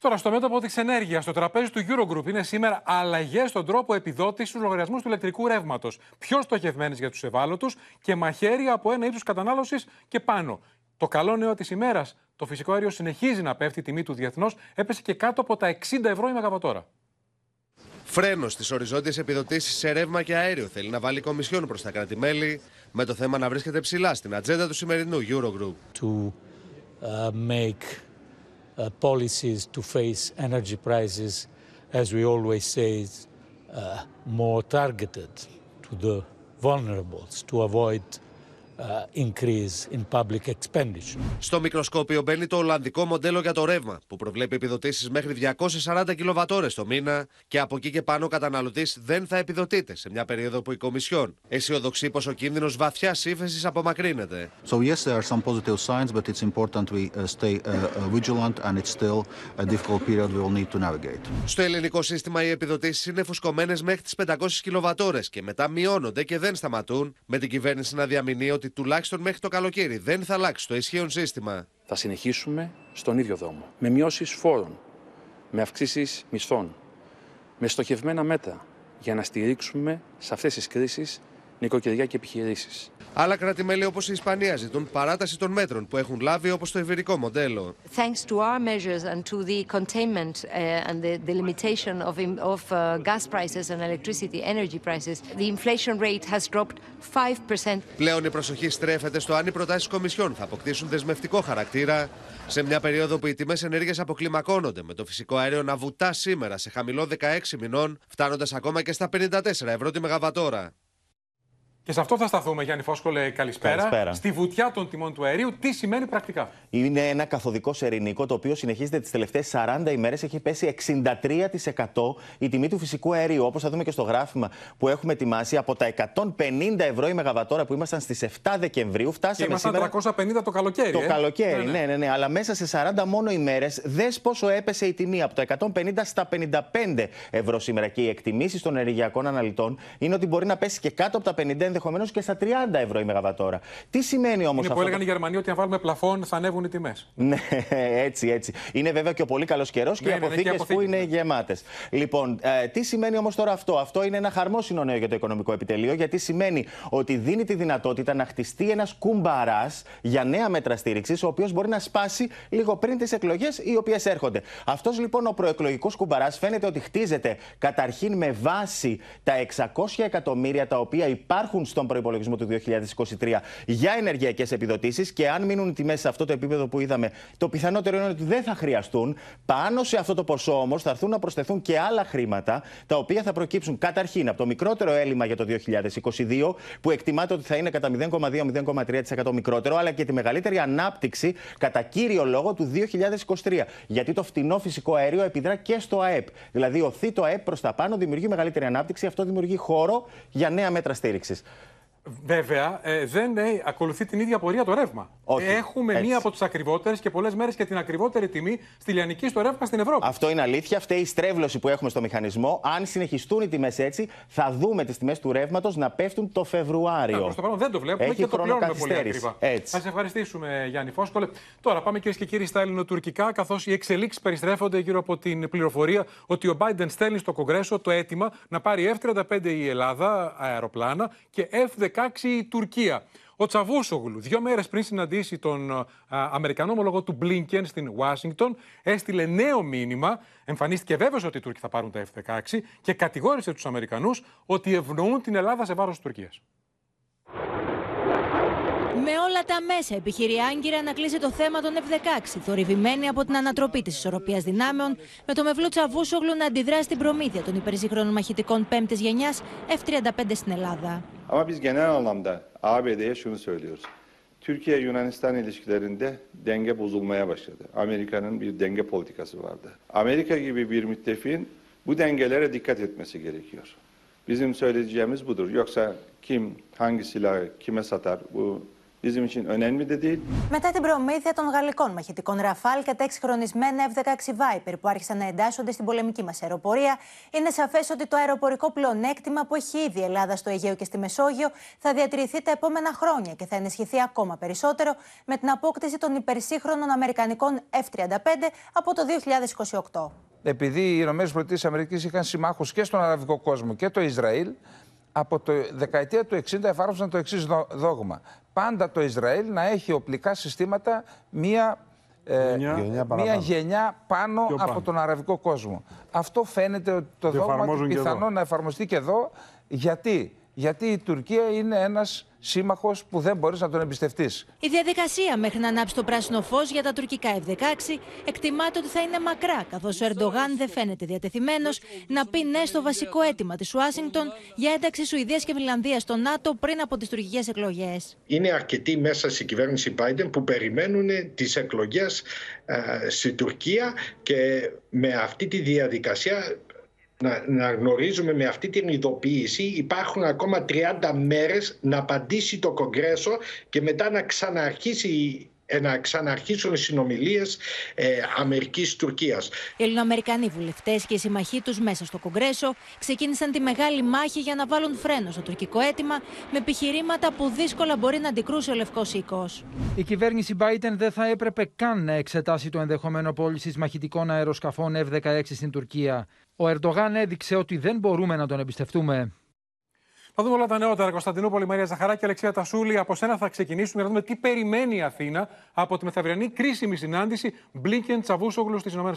Τώρα, στο μέτωπο της ενέργειας, στο τραπέζι του Eurogroup είναι σήμερα αλλαγές στον τρόπο επιδότησης στους λογαριασμούς του ηλεκτρικού ρεύματος. Πιο στοχευμένες για τους ευάλωτους και μαχαίρι από ένα ύψος κατανάλωσης και πάνω. Το καλό νέο της ημέρας, το φυσικό αέριο συνεχίζει να πέφτει η τιμή του διεθνώς, έπεσε και κάτω από τα εξήντα ευρώ η μεγαβατόρα. Φρένο στις οριζόντιες επιδοτήσεις σε ρεύμα και αέριο θέλει να βάλει η Κομισιόν προς τα κράτη-μέλη, με το θέμα να βρίσκεται ψηλά στην ατζέντα του σημερινού Eurogroup. To, uh, make... Uh, policies to face energy prices, as we always say, uh, more targeted to the vulnerables to avoid uh, increase in public expenditure. Στο μικροσκόπιο μπαίνει το ολλανδικό μοντέλο για το ρεύμα, που προβλέπει επιδοτήσεις μέχρι διακόσιες σαράντα κιλοβατόρες το μήνα και από εκεί και πάνω ο καταναλωτής δεν θα επιδοτείται σε μια περίοδο που η Κομισιόν αισιοδοξεί πως ο κίνδυνος βαθιάς ύφεσης απομακρύνεται. So yes, there are some positive signs, but it's important we stay vigilant and it's still a difficult period we will need to navigate. Στο ελληνικό σύστημα οι επιδοτήσεις είναι φουσκωμένες μέχρι τις πεντακόσιες κιλοβατόρες και μετά μειώνονται και δεν σταματούν, με την κυβέρνηση να διαμηνεί ότι τουλάχιστον μέχρι το καλοκαίρι δεν θα αλλάξει το ισχύον σύστημα. Θα συνεχίσουμε στον ίδιο δρόμο. Με μειώσεις φόρων, με αυξήσεις μισθών, με στοχευμένα μέτρα για να στηρίξουμε σε αυτές τις κρίσεις νοικοκυριά και επιχειρήσεις. Άλλα κράτη-μέλη όπως η Ισπανία ζητούν παράταση των μέτρων που έχουν λάβει όπως το ιβηρικό μοντέλο. Thanks to our measures and to the containment and the, the limitation of, of gas prices and electricity energy prices, the inflation rate has dropped five percent. Πλέον η προσοχή στρέφεται στο αν οι προτάσεις Κομισιόν θα αποκτήσουν δεσμευτικό χαρακτήρα σε μια περίοδο που οι τιμές ενέργειας αποκλιμακώνονται, με το φυσικό αέριο να βουτά σήμερα σε χαμηλό δεκαέξι μηνών, φτάνοντας ακόμα και στα πενήντα τέσσερα ευρώ τη μεγαβατόρα. Και σε αυτό θα σταθούμε, Γιάννη Φόσκολε, καλησπέρα. καλησπέρα. Στη βουτιά των τιμών του αερίου, τι σημαίνει πρακτικά? Είναι ένα καθοδικό σερηνικό το οποίο συνεχίζεται τις τελευταίες σαράντα ημέρες. Έχει πέσει εξήντα τρία τοις εκατό η τιμή του φυσικού αερίου. Όπως θα δούμε και στο γράφημα που έχουμε ετοιμάσει, από τα εκατόν πενήντα ευρώ η μεγαβατόρα που ήμασταν στις επτά Δεκεμβρίου, φτάσαμε και σήμερα. τριακόσια πενήντα το καλοκαίρι. Το ε? καλοκαίρι, ναι ναι. ναι, ναι, ναι. Αλλά μέσα σε σαράντα μόνο ημέρες, δες πόσο έπεσε η τιμή. Από τα εκατόν πενήντα στα πενήντα πέντε ευρώ σήμερα. Και οι εκτιμήσεις των ενεργειακών αναλυτών είναι ότι μπορεί να πέσει και κάτω από τα πενήντα, ενδεχομένως και στα τριάντα ευρώ η μεγαβατόρα. Τι σημαίνει όμως αυτό? Που έλεγαν οι Γερμανοί ότι αν βάλουμε πλαφόν θα ανέβουν οι τιμές. Ναι, έτσι, έτσι. Είναι βέβαια και ο πολύ καλός καιρός, ναι, και οι αποθήκες ναι, που είναι ναι. γεμάτες. Λοιπόν, ε, τι σημαίνει όμως τώρα αυτό? Αυτό είναι ένα χαρμόσυνο νέο για το οικονομικό επιτελείο, γιατί σημαίνει ότι δίνει τη δυνατότητα να χτιστεί ένας κουμπαράς για νέα μέτρα στήριξης, ο οποίος μπορεί να σπάσει λίγο πριν τις εκλογές οι οποίες έρχονται. Αυτός λοιπόν ο προεκλογικός κουμπαράς φαίνεται ότι χτίζεται καταρχήν με βάση τα εξακόσια εκατομμύρια τα οποία υπάρχουν στον προϋπολογισμό του δύο χιλιάδες είκοσι τρία για ενεργειακές επιδοτήσεις, και αν μείνουν οι τιμές σε αυτό το επίπεδο που είδαμε, το πιθανότερο είναι ότι δεν θα χρειαστούν. Πάνω σε αυτό το ποσό όμως θα έρθουν να προσθεθούν και άλλα χρήματα, τα οποία θα προκύψουν καταρχήν από το μικρότερο έλλειμμα για το δύο χιλιάδες είκοσι δύο, που εκτιμάται ότι θα είναι κατά μηδέν κόμμα δύο με μηδέν κόμμα τρία τοις εκατό μικρότερο, αλλά και τη μεγαλύτερη ανάπτυξη κατά κύριο λόγο του δύο χιλιάδες είκοσι τρία. Γιατί το φτηνό φυσικό αέριο επιδρά και στο ΑΕΠ. Δηλαδή, οθεί το ΑΕΠ προς τα πάνω, δημιουργεί μεγαλύτερη ανάπτυξη, αυτό δημιουργεί χώρο για νέα μέτρα στήριξης. Βέβαια, ε, δεν ε, ακολουθεί την ίδια πορεία το ρεύμα. Όχι, έχουμε έτσι. Μία από τις ακριβότερες και πολλές μέρες και την ακριβότερη τιμή στη λιανική στο ρεύμα στην Ευρώπη. Αυτό είναι αλήθεια. Αυτή η στρέβλωση που έχουμε στο μηχανισμό. Αν συνεχιστούν οι τιμές έτσι, θα δούμε τις τιμές του ρεύματος να πέφτουν το Φεβρουάριο. Ναι, προς το παρόν δεν το βλέπουμε. Έχει και το πληρώνουμε πολύ ακριβά. Έτσι. Θα σε ευχαριστήσουμε, Γιάννη Φόσκολε. Τώρα πάμε, κυρίες και κύριοι, στα ελληνοτουρκικά, καθώς οι εξελίξεις περιστρέφονται γύρω από την πληροφορία ότι ο Biden στέλνει στο Κογκρέσο το αίτημα να πάρει εφ τριάντα πέντε η Ελλάδα αεροπλάνα και εφ δεκαέξι η Τουρκία. Ο Τσαβούσογλου, δύο μέρες πριν συναντήσει τον α, Αμερικανό ομολογό του Μπλίνκεν στην Ουάσιγκτον, έστειλε νέο μήνυμα. Εμφανίστηκε βέβαιος ότι οι Τούρκοι θα πάρουν τα εφ δεκαέξι και κατηγόρησε τους Αμερικανούς ότι ευνοούν την Ελλάδα σε βάρος της Τουρκίας. Με όλα τα μέσα επιχειρεί άγκυρα να κλείσει το θέμα των εφ δεκαέξι, θορυβημένη από την ανατροπή της ισορροπίας δυνάμεων, με το Μεβλούτ Τσαβούσογλου να αντιδράσει στην προμήθεια των υπερσύγχρονων μαχητικών πέμπτης γενιάς εφ τριάντα πέντε στην Ελλάδα. Ama biz genel anlamda A B D'ye şunu söylüyoruz. Türkiye-Yunanistan ilişkilerinde denge bozulmaya başladı. Amerika'nın bir denge politikası vardı. Amerika gibi bir müttefiğin bu dengelere dikkat etmesi gerekiyor. Bizim söyleyeceğimiz budur. Yoksa kim hangi silahı kime satar bu Μετά την προμήθεια των γαλλικών μαχητικών Ραφάλ και τα εξυγχρονισμένα εφ δεκαέξι Viper που άρχισαν να εντάσσονται στην πολεμική μας αεροπορία, είναι σαφές ότι το αεροπορικό πλεονέκτημα που έχει ήδη η Ελλάδα στο Αιγαίο και στη Μεσόγειο θα διατηρηθεί τα επόμενα χρόνια και θα ενισχυθεί ακόμα περισσότερο με την απόκτηση των υπερσύγχρονων Αμερικανικών εφ τριάντα πέντε από το δύο χιλιάδες είκοσι οκτώ. Επειδή οι Ηνωμένες Πολιτείες Αμερικής είχαν συμμάχους και στον αραβικό κόσμο και το Ισραήλ, από το δεκαετία του εξήντα εφάρμοσαν το εξής δόγμα. Πάντα το Ισραήλ να έχει οπλικά συστήματα μία ε, γενιά, μία γενιά πάνω, πάνω από τον αραβικό κόσμο. Αυτό φαίνεται ότι το και δόγμα του πιθανόν να εφαρμοστεί και εδώ. Γιατί, γιατί η Τουρκία είναι ένας σύμμαχος που δεν μπορείς να τον εμπιστευτείς. Η διαδικασία μέχρι να ανάψει το πράσινο φως για τα τουρκικά εφ δεκαέξι εκτιμάται ότι θα είναι μακρά, καθώς ο Ερντογάν δεν φαίνεται διατεθειμένος να πει ναι στο βασικό αίτημα της Ουάσιγκτον για ένταξη Σουηδίας και Φινλανδίας στο ΝΑΤΟ πριν από τις τουρκικές εκλογές. Είναι αρκετοί μέσα στη κυβέρνηση Biden που περιμένουν τις εκλογές στη Τουρκία και με αυτή τη διαδικασία. Να, να γνωρίζουμε με αυτή την ειδοποίηση υπάρχουν ακόμα τριάντα μέρες να απαντήσει το Κογκρέσο και μετά να ξαναρχίσει, να ξαναρχίσουν οι συνομιλίες ε, Αμερικής-Τουρκίας. Οι Ελληνοαμερικανοί βουλευτές και οι συμμαχοί τους μέσα στο Κογκρέσο ξεκίνησαν τη μεγάλη μάχη για να βάλουν φρένο στο τουρκικό αίτημα με επιχειρήματα που δύσκολα μπορεί να αντικρούσει ο Λευκός Οίκος. Η κυβέρνηση Biden δεν θα έπρεπε καν να εξετάσει το ενδεχόμενο πώλησης μαχητικών αεροσκαφών εφ δεκαέξι στην Τουρκία. Ο Ερντογάν έδειξε ότι δεν μπορούμε να τον εμπιστευτούμε. Θα δούμε όλα τα νεότερα. Κωνσταντινούπολη, Μαρία Ζαχαράκη, Αλεξία Τασούλη, από σένα θα ξεκινήσουμε για να δούμε τι περιμένει η Αθήνα από τη μεθαυριανή κρίσιμη συνάντηση Μπλίνκεν Τσαβούσογλου στις ΗΠΑ.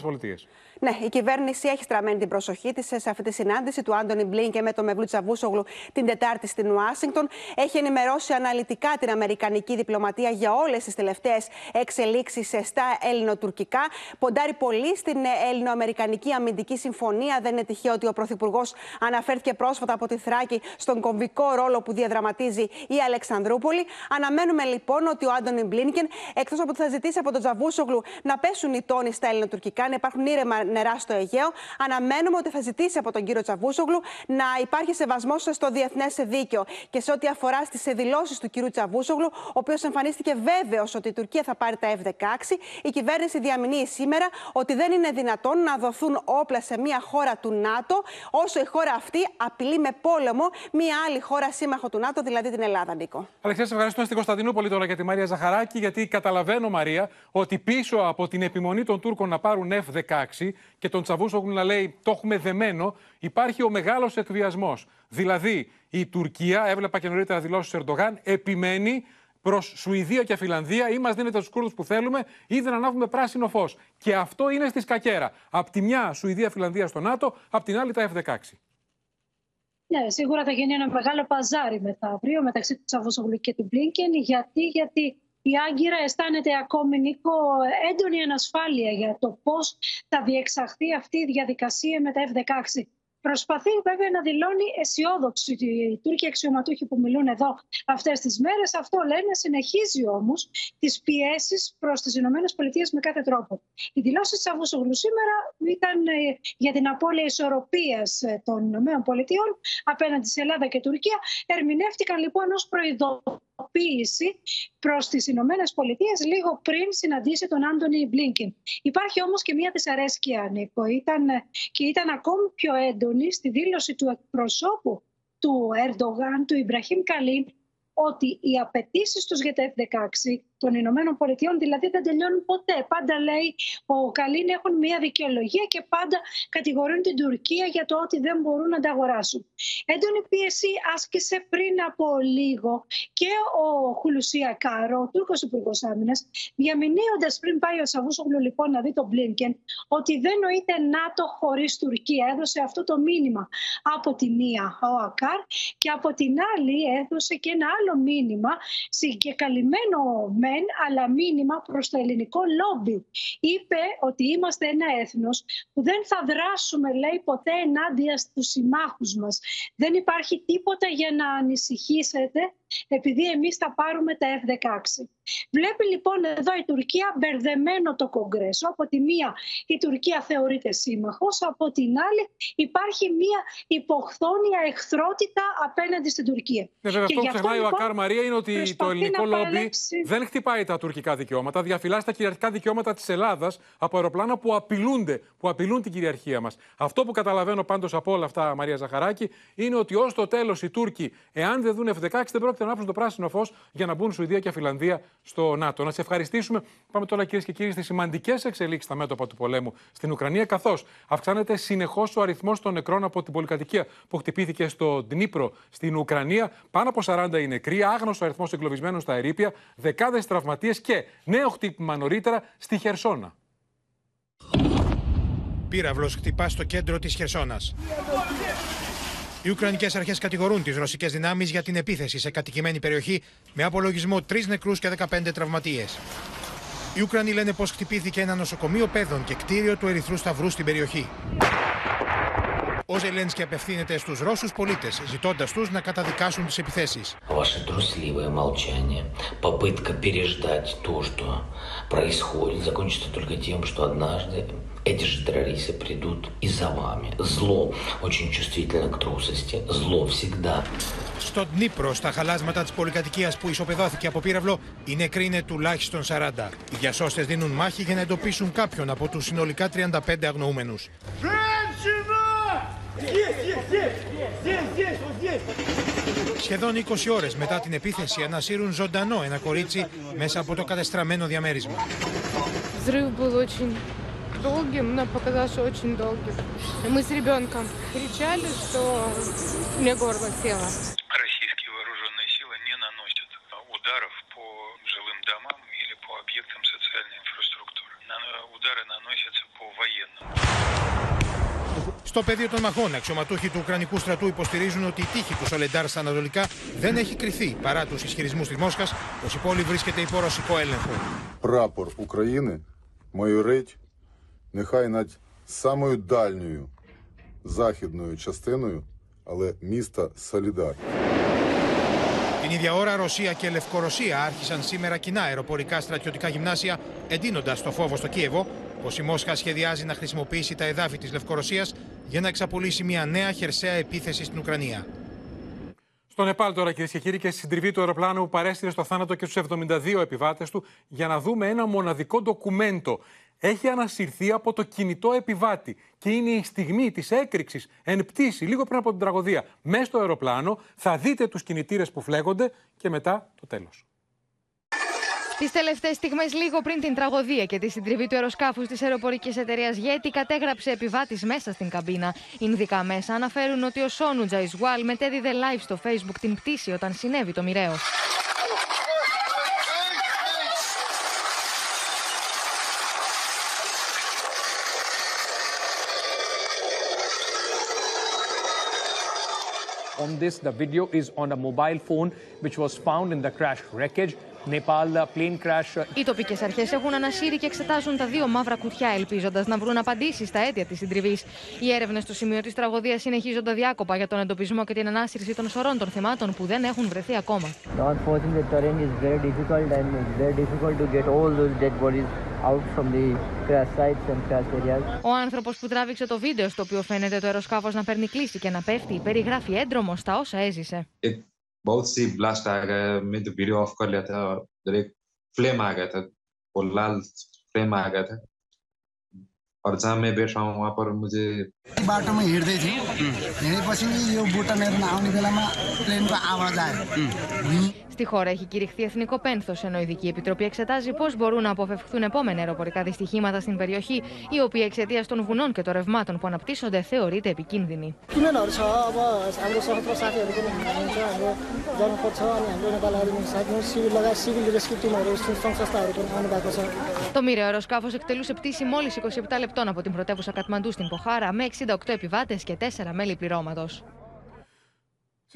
Ναι, η κυβέρνηση έχει στραμμένη την προσοχή της σε αυτή τη συνάντηση του Άντωνη Μπλίνκεν με τον Μεβλούτ Τσαβούσογλου την Τετάρτη στην Ουάσιγκτον. Έχει ενημερώσει αναλυτικά την Αμερικανική διπλωματία για όλες τις τελευταίες εξελίξεις στα ελληνοτουρκικά. Ποντάρει πολύ στην ελληνοαμερικανική αμυντική συμφωνία. Δεν είναι τυχαίο ότι ο πρωθυπουργός αναφέρθηκε πρόσφατα από τη Θράκη στον κομβικό ρόλο που διαδραματίζει η Αλεξανδρούπολη. Αναμένουμε λοιπόν ότι ο Άντωνι Μπλίνκεν, εκτός από ότι θα ζητήσει από τον Τσαβούσογλου να πέσουν οι τόνοι στα ελληνοτουρκικά, να υπάρχουν ήρεμα νερά στο Αιγαίο, αναμένουμε ότι θα ζητήσει από τον κύριο Τσαβούσογλου να υπάρχει σεβασμός στο διεθνές δίκαιο. Και σε ό,τι αφορά στις δηλώσεις του κυρίου Τσαβούσογλου, ο οποίος εμφανίστηκε βέβαιος ότι η Τουρκία θα πάρει τα εφ δεκαέξι, η κυβέρνηση διαμηνύει σήμερα ότι δεν είναι δυνατόν να δοθούν όπλα σε μια χώρα του ΝΑΤΟ, όσο η χώρα αυτή απειλεί με πόλεμο μια άλλη χώρα σύμμαχο του ΝΑΤΟ, δηλαδή την Ελλάδα, Νίκο. Αλεξία, σε ευχαριστούμε στην Κωνσταντινούπολη τώρα για τη Μαρία Ζαχαράκη, γιατί καταλαβαίνω, Μαρία, ότι πίσω από την επιμονή των Τούρκων να πάρουν εφ δεκαέξι και τον Τσαβούσογλου να λέει το έχουμε δεμένο, υπάρχει ο μεγάλος εκβιασμός. Δηλαδή, η Τουρκία, έβλεπα και νωρίτερα δηλώσεις του Ερντογάν, επιμένει προς Σουηδία και Φιλανδία, ή μας δίνετε τους Κούρδους που θέλουμε, ή δεν ανάβουμε πράσινο φως. Και αυτό είναι στη σκακέρα. Απ' τη μια Σουηδία-Φιλανδία στο ΝΑΤΟ, απ' την άλλη τα εφ δεκαέξι. Ναι, σίγουρα θα γίνει ένα μεγάλο παζάρι μετά αύριο μεταξύ του Τσαβούσογλου και του Μπλίνκεν. Γιατί, γιατί η Άγκυρα αισθάνεται ακόμη, Νίκο, έντονη ανασφάλεια για το πώς θα διεξαχθεί αυτή η διαδικασία με τα εφ δεκαέξι. Προσπαθεί βέβαια να δηλώνει αισιόδοξη. Οι Τούρκοι αξιωματούχοι που μιλούν εδώ αυτές τις μέρες, αυτό λένε, συνεχίζει όμως τις πιέσεις προς τις ΗΠΑ με κάθε τρόπο. Οι δηλώσεις της Τσαβούσογλου σήμερα ήταν για την απώλεια ισορροπίας των ΗΠΑ απέναντι σε Ελλάδα και Τουρκία. Ερμηνεύτηκαν λοιπόν ως προειδοποίηση προς τις ΗΠΑ λίγο πριν συναντήσει τον Άντονι Μπλίνκεν. Υπάρχει όμως και μια δυσαρέσκεια, Νίκο, ήταν, και ήταν ακόμη πιο έντονη στη δήλωση του εκπροσώπου του Ερντογάν, του Ιμπραχήμ Καλίν, ότι οι απαιτήσεις τους για τα εφ δεκαέξι των Ηνωμένων Πολιτειών δηλαδή δεν τελειώνουν ποτέ. Πάντα, λέει ο Καλίν, έχουν μια δικαιολογία και πάντα κατηγορούν την Τουρκία για το ότι δεν μπορούν να τα αγοράσουν. Έντονη πίεση άσκησε πριν από λίγο και ο Χουλουσί Ακάρ, ο Τούρκος Υπουργός Άμυνας, διαμηνύοντας πριν πάει ο Τσαβούσογλου λοιπόν να δει τον Μπλίνκεν, ότι δεν νοείται ΝΑΤΟ χωρίς Τουρκία. Έδωσε αυτό το μήνυμα από τη μία ο Ακάρ και από την άλλη έδωσε και ένα άλλο μήνυμα συγκεκαλυμμένο με μεν αλλά μήνυμα προς το ελληνικό λόμπι. Είπε ότι είμαστε ένα έθνος που δεν θα δράσουμε, λέει, ποτέ ενάντια στους συμμάχους μας. Δεν υπάρχει τίποτα για να ανησυχήσετε, επειδή εμείς θα πάρουμε τα εφ δεκαέξι. Βλέπει λοιπόν εδώ η Τουρκία μπερδεμένο το Κογκρέσο. Από τη μία η Τουρκία θεωρείται σύμμαχος, από την άλλη υπάρχει μία υποχθόνια εχθρότητα απέναντι στην Τουρκία. Ναι, βέβαια, αυτό που ξεχνάει λοιπόν ο Ακάρ, Μαρία, είναι ότι το ελληνικό λόμπι παλέψει... δεν χτυπάει τα τουρκικά δικαιώματα, διαφυλάσσει τα κυριαρχικά δικαιώματα της Ελλάδας από αεροπλάνα που απειλούνται, που απειλούν την κυριαρχία μας. Αυτό που καταλαβαίνω πάντως από όλα αυτά, Μαρία Ζαχαράκη, είναι ότι ως το τέλος οι Τούρκοι, εάν δεν δουν εφ δεκαέξι, δεν πρόκειται να άψουν το πράσινο φως για να μπουν Σουηδία και Φινλανδία στο ΝΑΤΟ. Να σε ευχαριστήσουμε. Πάμε τώρα, κυρίες και κύριοι, στις σημαντικές εξελίξεις στα μέτωπα του πολέμου στην Ουκρανία, καθώς αυξάνεται συνεχώς ο αριθμός των νεκρών από την πολυκατοικία που χτυπήθηκε στο Ντνίπρο στην Ουκρανία. Πάνω από σαράντα οι νεκροί, άγνωστο αριθμός εγκλωβισμένων στα ερείπια, δεκάδες τραυματίες και νέο χτύπημα νωρίτερα στη Χερσόνα. Πύραυλος χτυπά στο κέντρο της Χερσόνας. Οι Ουκρανικές αρχές κατηγορούν τις ρωσικές δυνάμεις για την επίθεση σε κατοικημένη περιοχή με απολογισμό τρεις νεκρούς και δεκαπέντε τραυματίες. Οι Ουκρανοί λένε πως χτυπήθηκε ένα νοσοκομείο παιδών και κτίριο του Ερυθρού Σταυρού στην περιοχή. Ο Ζελένσκι απευθύνεται στους Ρώσους πολίτες, ζητώντας τους να καταδικάσουν τις επιθέσεις. Эти же террористы придут и за вами. Зло очень чувствительно к трусости. Зло всегда. Στον Ντνίπρο, στα χαλάσματα της πολυκατοικίας που ισοπεδώθηκε από πύραυλο, οι νεκροί είναι τουλάχιστον σαράντα. Οι διασώστες δίνουν μάχη για να εντοπίσουν κάποιον από τους συνολικά τριάντα πέντε αγνοούμενους. Σχεδόν είκοσι ώρες μετά την επίθεση ανασύρουν ζωντανό ένα κορίτσι μέσα από το κατεστραμμένο διαμέρισμα. Долгим, нам показалось очень долгим. Мы с ребенком кричали, что мне горло село. Российские вооруженные силы не наносят ударов по жилым домам или по объектам социальной инфраструктуры. Удары наносятся по военным. Στο πεδίο των μαχών, αξιωματούχοι του Ουκρανικού στρατού υποστηρίζουν ότι η τύχη του Σολεντάρ στα ανατολικά δεν έχει κριθεί, παρά τους ισχυρισμούς της Μόσχας πως η πόλη βρίσκεται υπό ρωσικό έλεγχο. Ράπορ Ουκρανίας, Μαϊουρέτ. Нехай над самою дальньою західною частиною, але міста Солідар. Την ίδια ώρα, Ρωσία και Λευκορωσία άρχισαν σήμερα κοινά αεροπορικά στρατιωτικά γυμνάσια, εντείνοντας το φόβο στο Κίεβο πως η Μόσχα σχεδιάζει να χρησιμοποιήσει τα εδάφη της Λευκορωσίας για να εξαπολύσει μια νέα χερσαία επίθεση στην Ουκρανία. Στο Νεπάλ τώρα, κυρίες και κύριοι, και στη συντριβή του αεροπλάνου που παρέστηρε στο θάνατο και στους εβδομήντα δύο επιβάτες του, για να δούμε ένα μοναδικό ντοκουμέντο. Έχει ανασυρθεί από το κινητό επιβάτη και είναι η στιγμή της έκρηξης εν πτήση, λίγο πριν από την τραγωδία. Μέσα στο αεροπλάνο θα δείτε τους κινητήρες που φλέγονται και μετά το τέλος. Τις τελευταίες στιγμές, λίγο πριν την τραγωδία και τη συντριβή του αεροσκάφους της αεροπορικής εταιρείας Yeti, κατέγραψε επιβάτης μέσα στην καμπίνα. Ινδικά μέσα αναφέρουν ότι ο Σόνου Τζαϊσουάλ μετέδιδε live στο Facebook την πτήση όταν συνέβη το μοιραίο. On this, the video is on a mobile phone which was found in the crash wreckage. Nepal, the plane crash. Οι τοπικές αρχές έχουν ανασύρει και εξετάζουν τα δύο μαύρα κουτιά, ελπίζοντας να βρουν απαντήσεις στα αίτια της συντριβής. Οι έρευνες στο σημείο της τραγωδίας συνεχίζονται αδιάκοπα για τον εντοπισμό και την ανάσυρση των σωρών των θυμάτων που δεν έχουν βρεθεί ακόμα. Ο άνθρωπος που τράβηξε το βίντεο, στο οποίο φαίνεται το αεροσκάφος να παίρνει κλίση και να πέφτει, περιγράφει έντρομος τα όσα έζησε. बहुत सी ब्लास्ट आ गया, मैं तो video of कर लिया था और एक फ्लेम आ गया था, वो लाल फ्लेम आ गया था और जहाँ मैं बैठा हूँ वहाँ पर मुझे बाटो में हिँड्दै थिएँ, हिँडेपछि यो बुटनहरु नआउने बेलामा प्लेनको आवाज आयो. Στη χώρα έχει κηρυχθεί εθνικό πένθος, ενώ η Ειδική Επιτροπή εξετάζει πώς μπορούν να αποφευχθούν επόμενα αεροπορικά δυστυχήματα στην περιοχή, η οποία εξαιτίας των βουνών και των ρευμάτων που αναπτύσσονται θεωρείται επικίνδυνη. Το μοιραίο αεροσκάφος εκτελούσε πτήση μόλις είκοσι επτά λεπτών από την πρωτεύουσα Κατμαντού στην Ποχάρα, με εξήντα οκτώ επιβάτες και τέσσερα μέλη πληρώματος.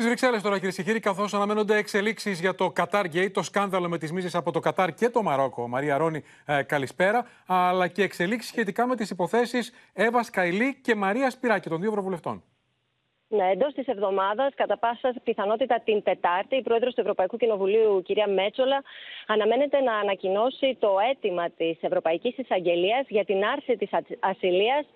Στις Βρυξέλλες τώρα, κυρίες και κύριοι, καθώς αναμένονται εξελίξεις για το Κατάρ Γκέιτ, το σκάνδαλο με τις μίζες από το Κατάρ και το Μαρόκο. Μαρία Ρόνη, ε, καλησπέρα. Αλλά και εξελίξεις σχετικά με τις υποθέσεις Εύας Καηλή και Μαρίας Πυράκη, των δύο ευρωβουλευτών. Ναι, εντός της εβδομάδας, κατά πάσα πιθανότητα την Τετάρτη, η πρόεδρος του Ευρωπαϊκού Κοινοβουλίου, κυρία Μέτσολα, αναμένεται να ανακοινώσει το αίτημα της Ευρωπαϊκής Εισαγγελίας για την άρση της ασυλίας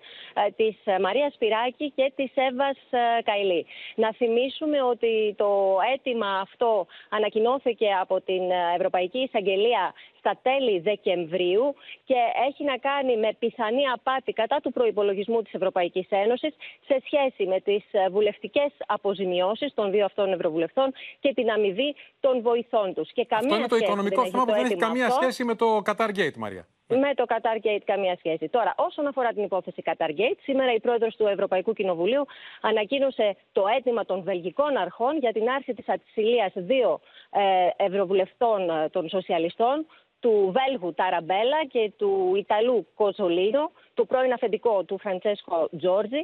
της Μαρίας Πυράκη και της Εύας Καηλή. Να θυμίσουμε ότι το αίτημα αυτό ανακοινώθηκε από την Ευρωπαϊκή Εισαγγελία στα τέλη Δεκεμβρίου και έχει να κάνει με πιθανή απάτη κατά του προϋπολογισμού της Ευρωπαϊκής Ένωσης σε σχέση με τις βουλευτικές αποζημιώσεις των δύο αυτών ευρωβουλευτών και την αμοιβή των βοηθών τους. Και καμία αυτό είναι το οικονομικό θέμα που δεν έχει καμία αυτό. σχέση με το Qatar Gate, Μαρία. Με το Qatar Gate καμία σχέση. Τώρα, όσον αφορά την υπόθεση Qatar Gate, σήμερα η πρόεδρος του Ευρωπαϊκού Κοινοβουλίου ανακοίνωσε το αίτημα των βελγικών αρχών για την άρση της ασυλίας δύο ε, ευρωβουλευτών των σοσιαλιστών, του Βέλγου Ταραμπέλα και του Ιταλού Κοζολίνο, του πρώην αφεντικό του Φραντσέσκο Τζόρτζι.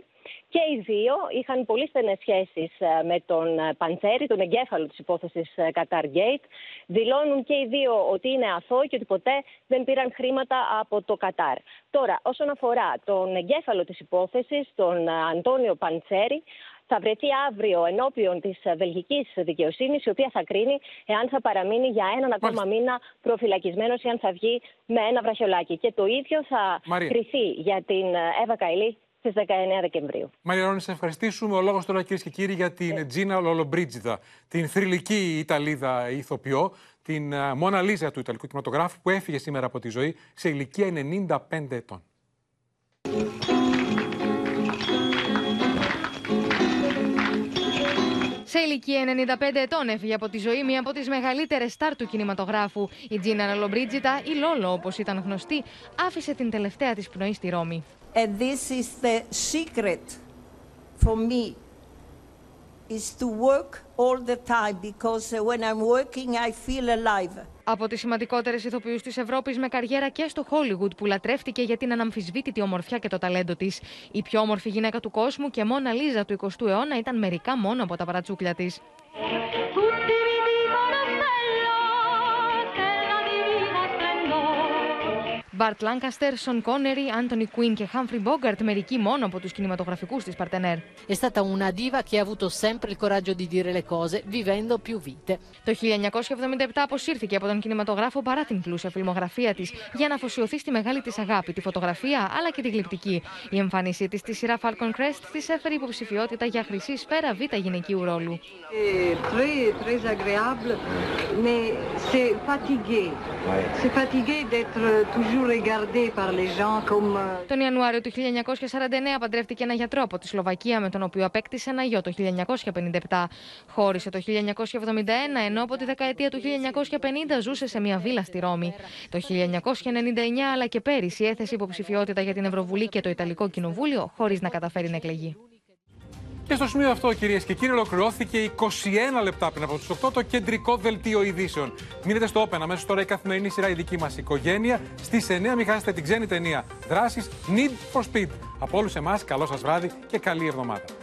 Και οι δύο είχαν πολύ στενές σχέσεις με τον Παντσέρη, τον εγκέφαλο της υπόθεσης Qatar Gate. Δηλώνουν και οι δύο ότι είναι αθώοι και ότι ποτέ δεν πήραν χρήματα από το Κατάρ. Τώρα, όσον αφορά τον εγκέφαλο της υπόθεσης, τον Αντώνιο Παντσέρη, θα βρεθεί αύριο ενώπιον της βελγικής δικαιοσύνης, η οποία θα κρίνει εάν θα παραμείνει για έναν ακόμα Μάλιστα. μήνα προφυλακισμένος ή αν θα βγει με ένα βραχιολάκι. Και το ίδιο θα κρυθεί για την Εύα Καηλή στις δεκαεννέα Δεκεμβρίου. Μαρία Ρόνη, σε ευχαριστήσουμε. Ο λόγος τώρα, κυρίες και κύριοι, για την ε. Τζίνα Λολομπρίτζιδα, την θρυλική Ιταλίδα ηθοποιό, την Μόνα Λίζα του Ιταλικού κινηματογράφου, που έφυγε σήμερα από τη ζωή σε ηλικία ενενήντα πέντε ετών. Σε ηλικία ενενήντα πέντε ετών έφυγε από τη ζωή μία από τις μεγαλύτερες στάρ του κινηματογράφου. Η Τζίνα Λολομπρίτζιτα, η Λόλο όπως ήταν γνωστή, άφησε την τελευταία της πνοή στη Ρώμη. And this is the secret for me, is to work all the time, because when I'm working I feel alive. Από τις σημαντικότερες ηθοποιούς της Ευρώπης με καριέρα και στο Hollywood, που λατρεύτηκε για την αναμφισβήτητη ομορφιά και το ταλέντο της. Η πιο όμορφη γυναίκα του κόσμου και Μόνα Λίζα του εικοστού αιώνα ήταν μερικά μόνο από τα παρατσούκλια της. Μπαρτ Λάνκαστερ, Σον Κόνερι, Άντονι Κουίν και Χάμφρι Μπόγκαρτ, μερικοί μόνο από τους κινηματογραφικούς της παρτενέρ. È stata una diva che ha avuto sempre il coraggio di dire le cose, vivendo più vite. Το χίλια εννιακόσια εβδομήντα επτά αποσύρθηκε από τον κινηματογράφο παρά την πλούσια φιλμογραφία της, για να αφοσιωθεί στη μεγάλη της αγάπη, τη φωτογραφία αλλά και τη γλυπτική. Η εμφάνισή της στη σειρά Falcon Crest της έφερε υποψηφιότητα για χρυσή σφαίρα Β γυναικείου ρόλου. Τον Ιανουάριο του χίλια εννιακόσια σαράντα εννέα παντρεύτηκε ένα γιατρό από τη Σλοβακία, με τον οποίο απέκτησε ένα γιο το χίλια εννιακόσια πενήντα επτά. Χώρισε το χίλια εννιακόσια εβδομήντα ένα, ενώ από τη δεκαετία του χίλια εννιακόσια πενήντα ζούσε σε μια βίλα στη Ρώμη. Το χίλια εννιακόσια ενενήντα εννέα αλλά και πέρυσι έθεσε υποψηφιότητα για την Ευρωβουλή και το Ιταλικό Κοινοβούλιο, χωρίς να καταφέρει να εκλεγεί. Και στο σημείο αυτό, κυρίες και κύριοι, ολοκληρώθηκε είκοσι ένα λεπτά πριν από τις οκτώ το κεντρικό δελτίο ειδήσεων. Μείνετε στο Open, αμέσως τώρα η καθημερινή σειρά η δική μας οικογένεια. Στις εννέα μην χάσετε την ξένη ταινία δράσης Need for Speed. Από όλους εμάς, καλό σας βράδυ και καλή εβδομάδα.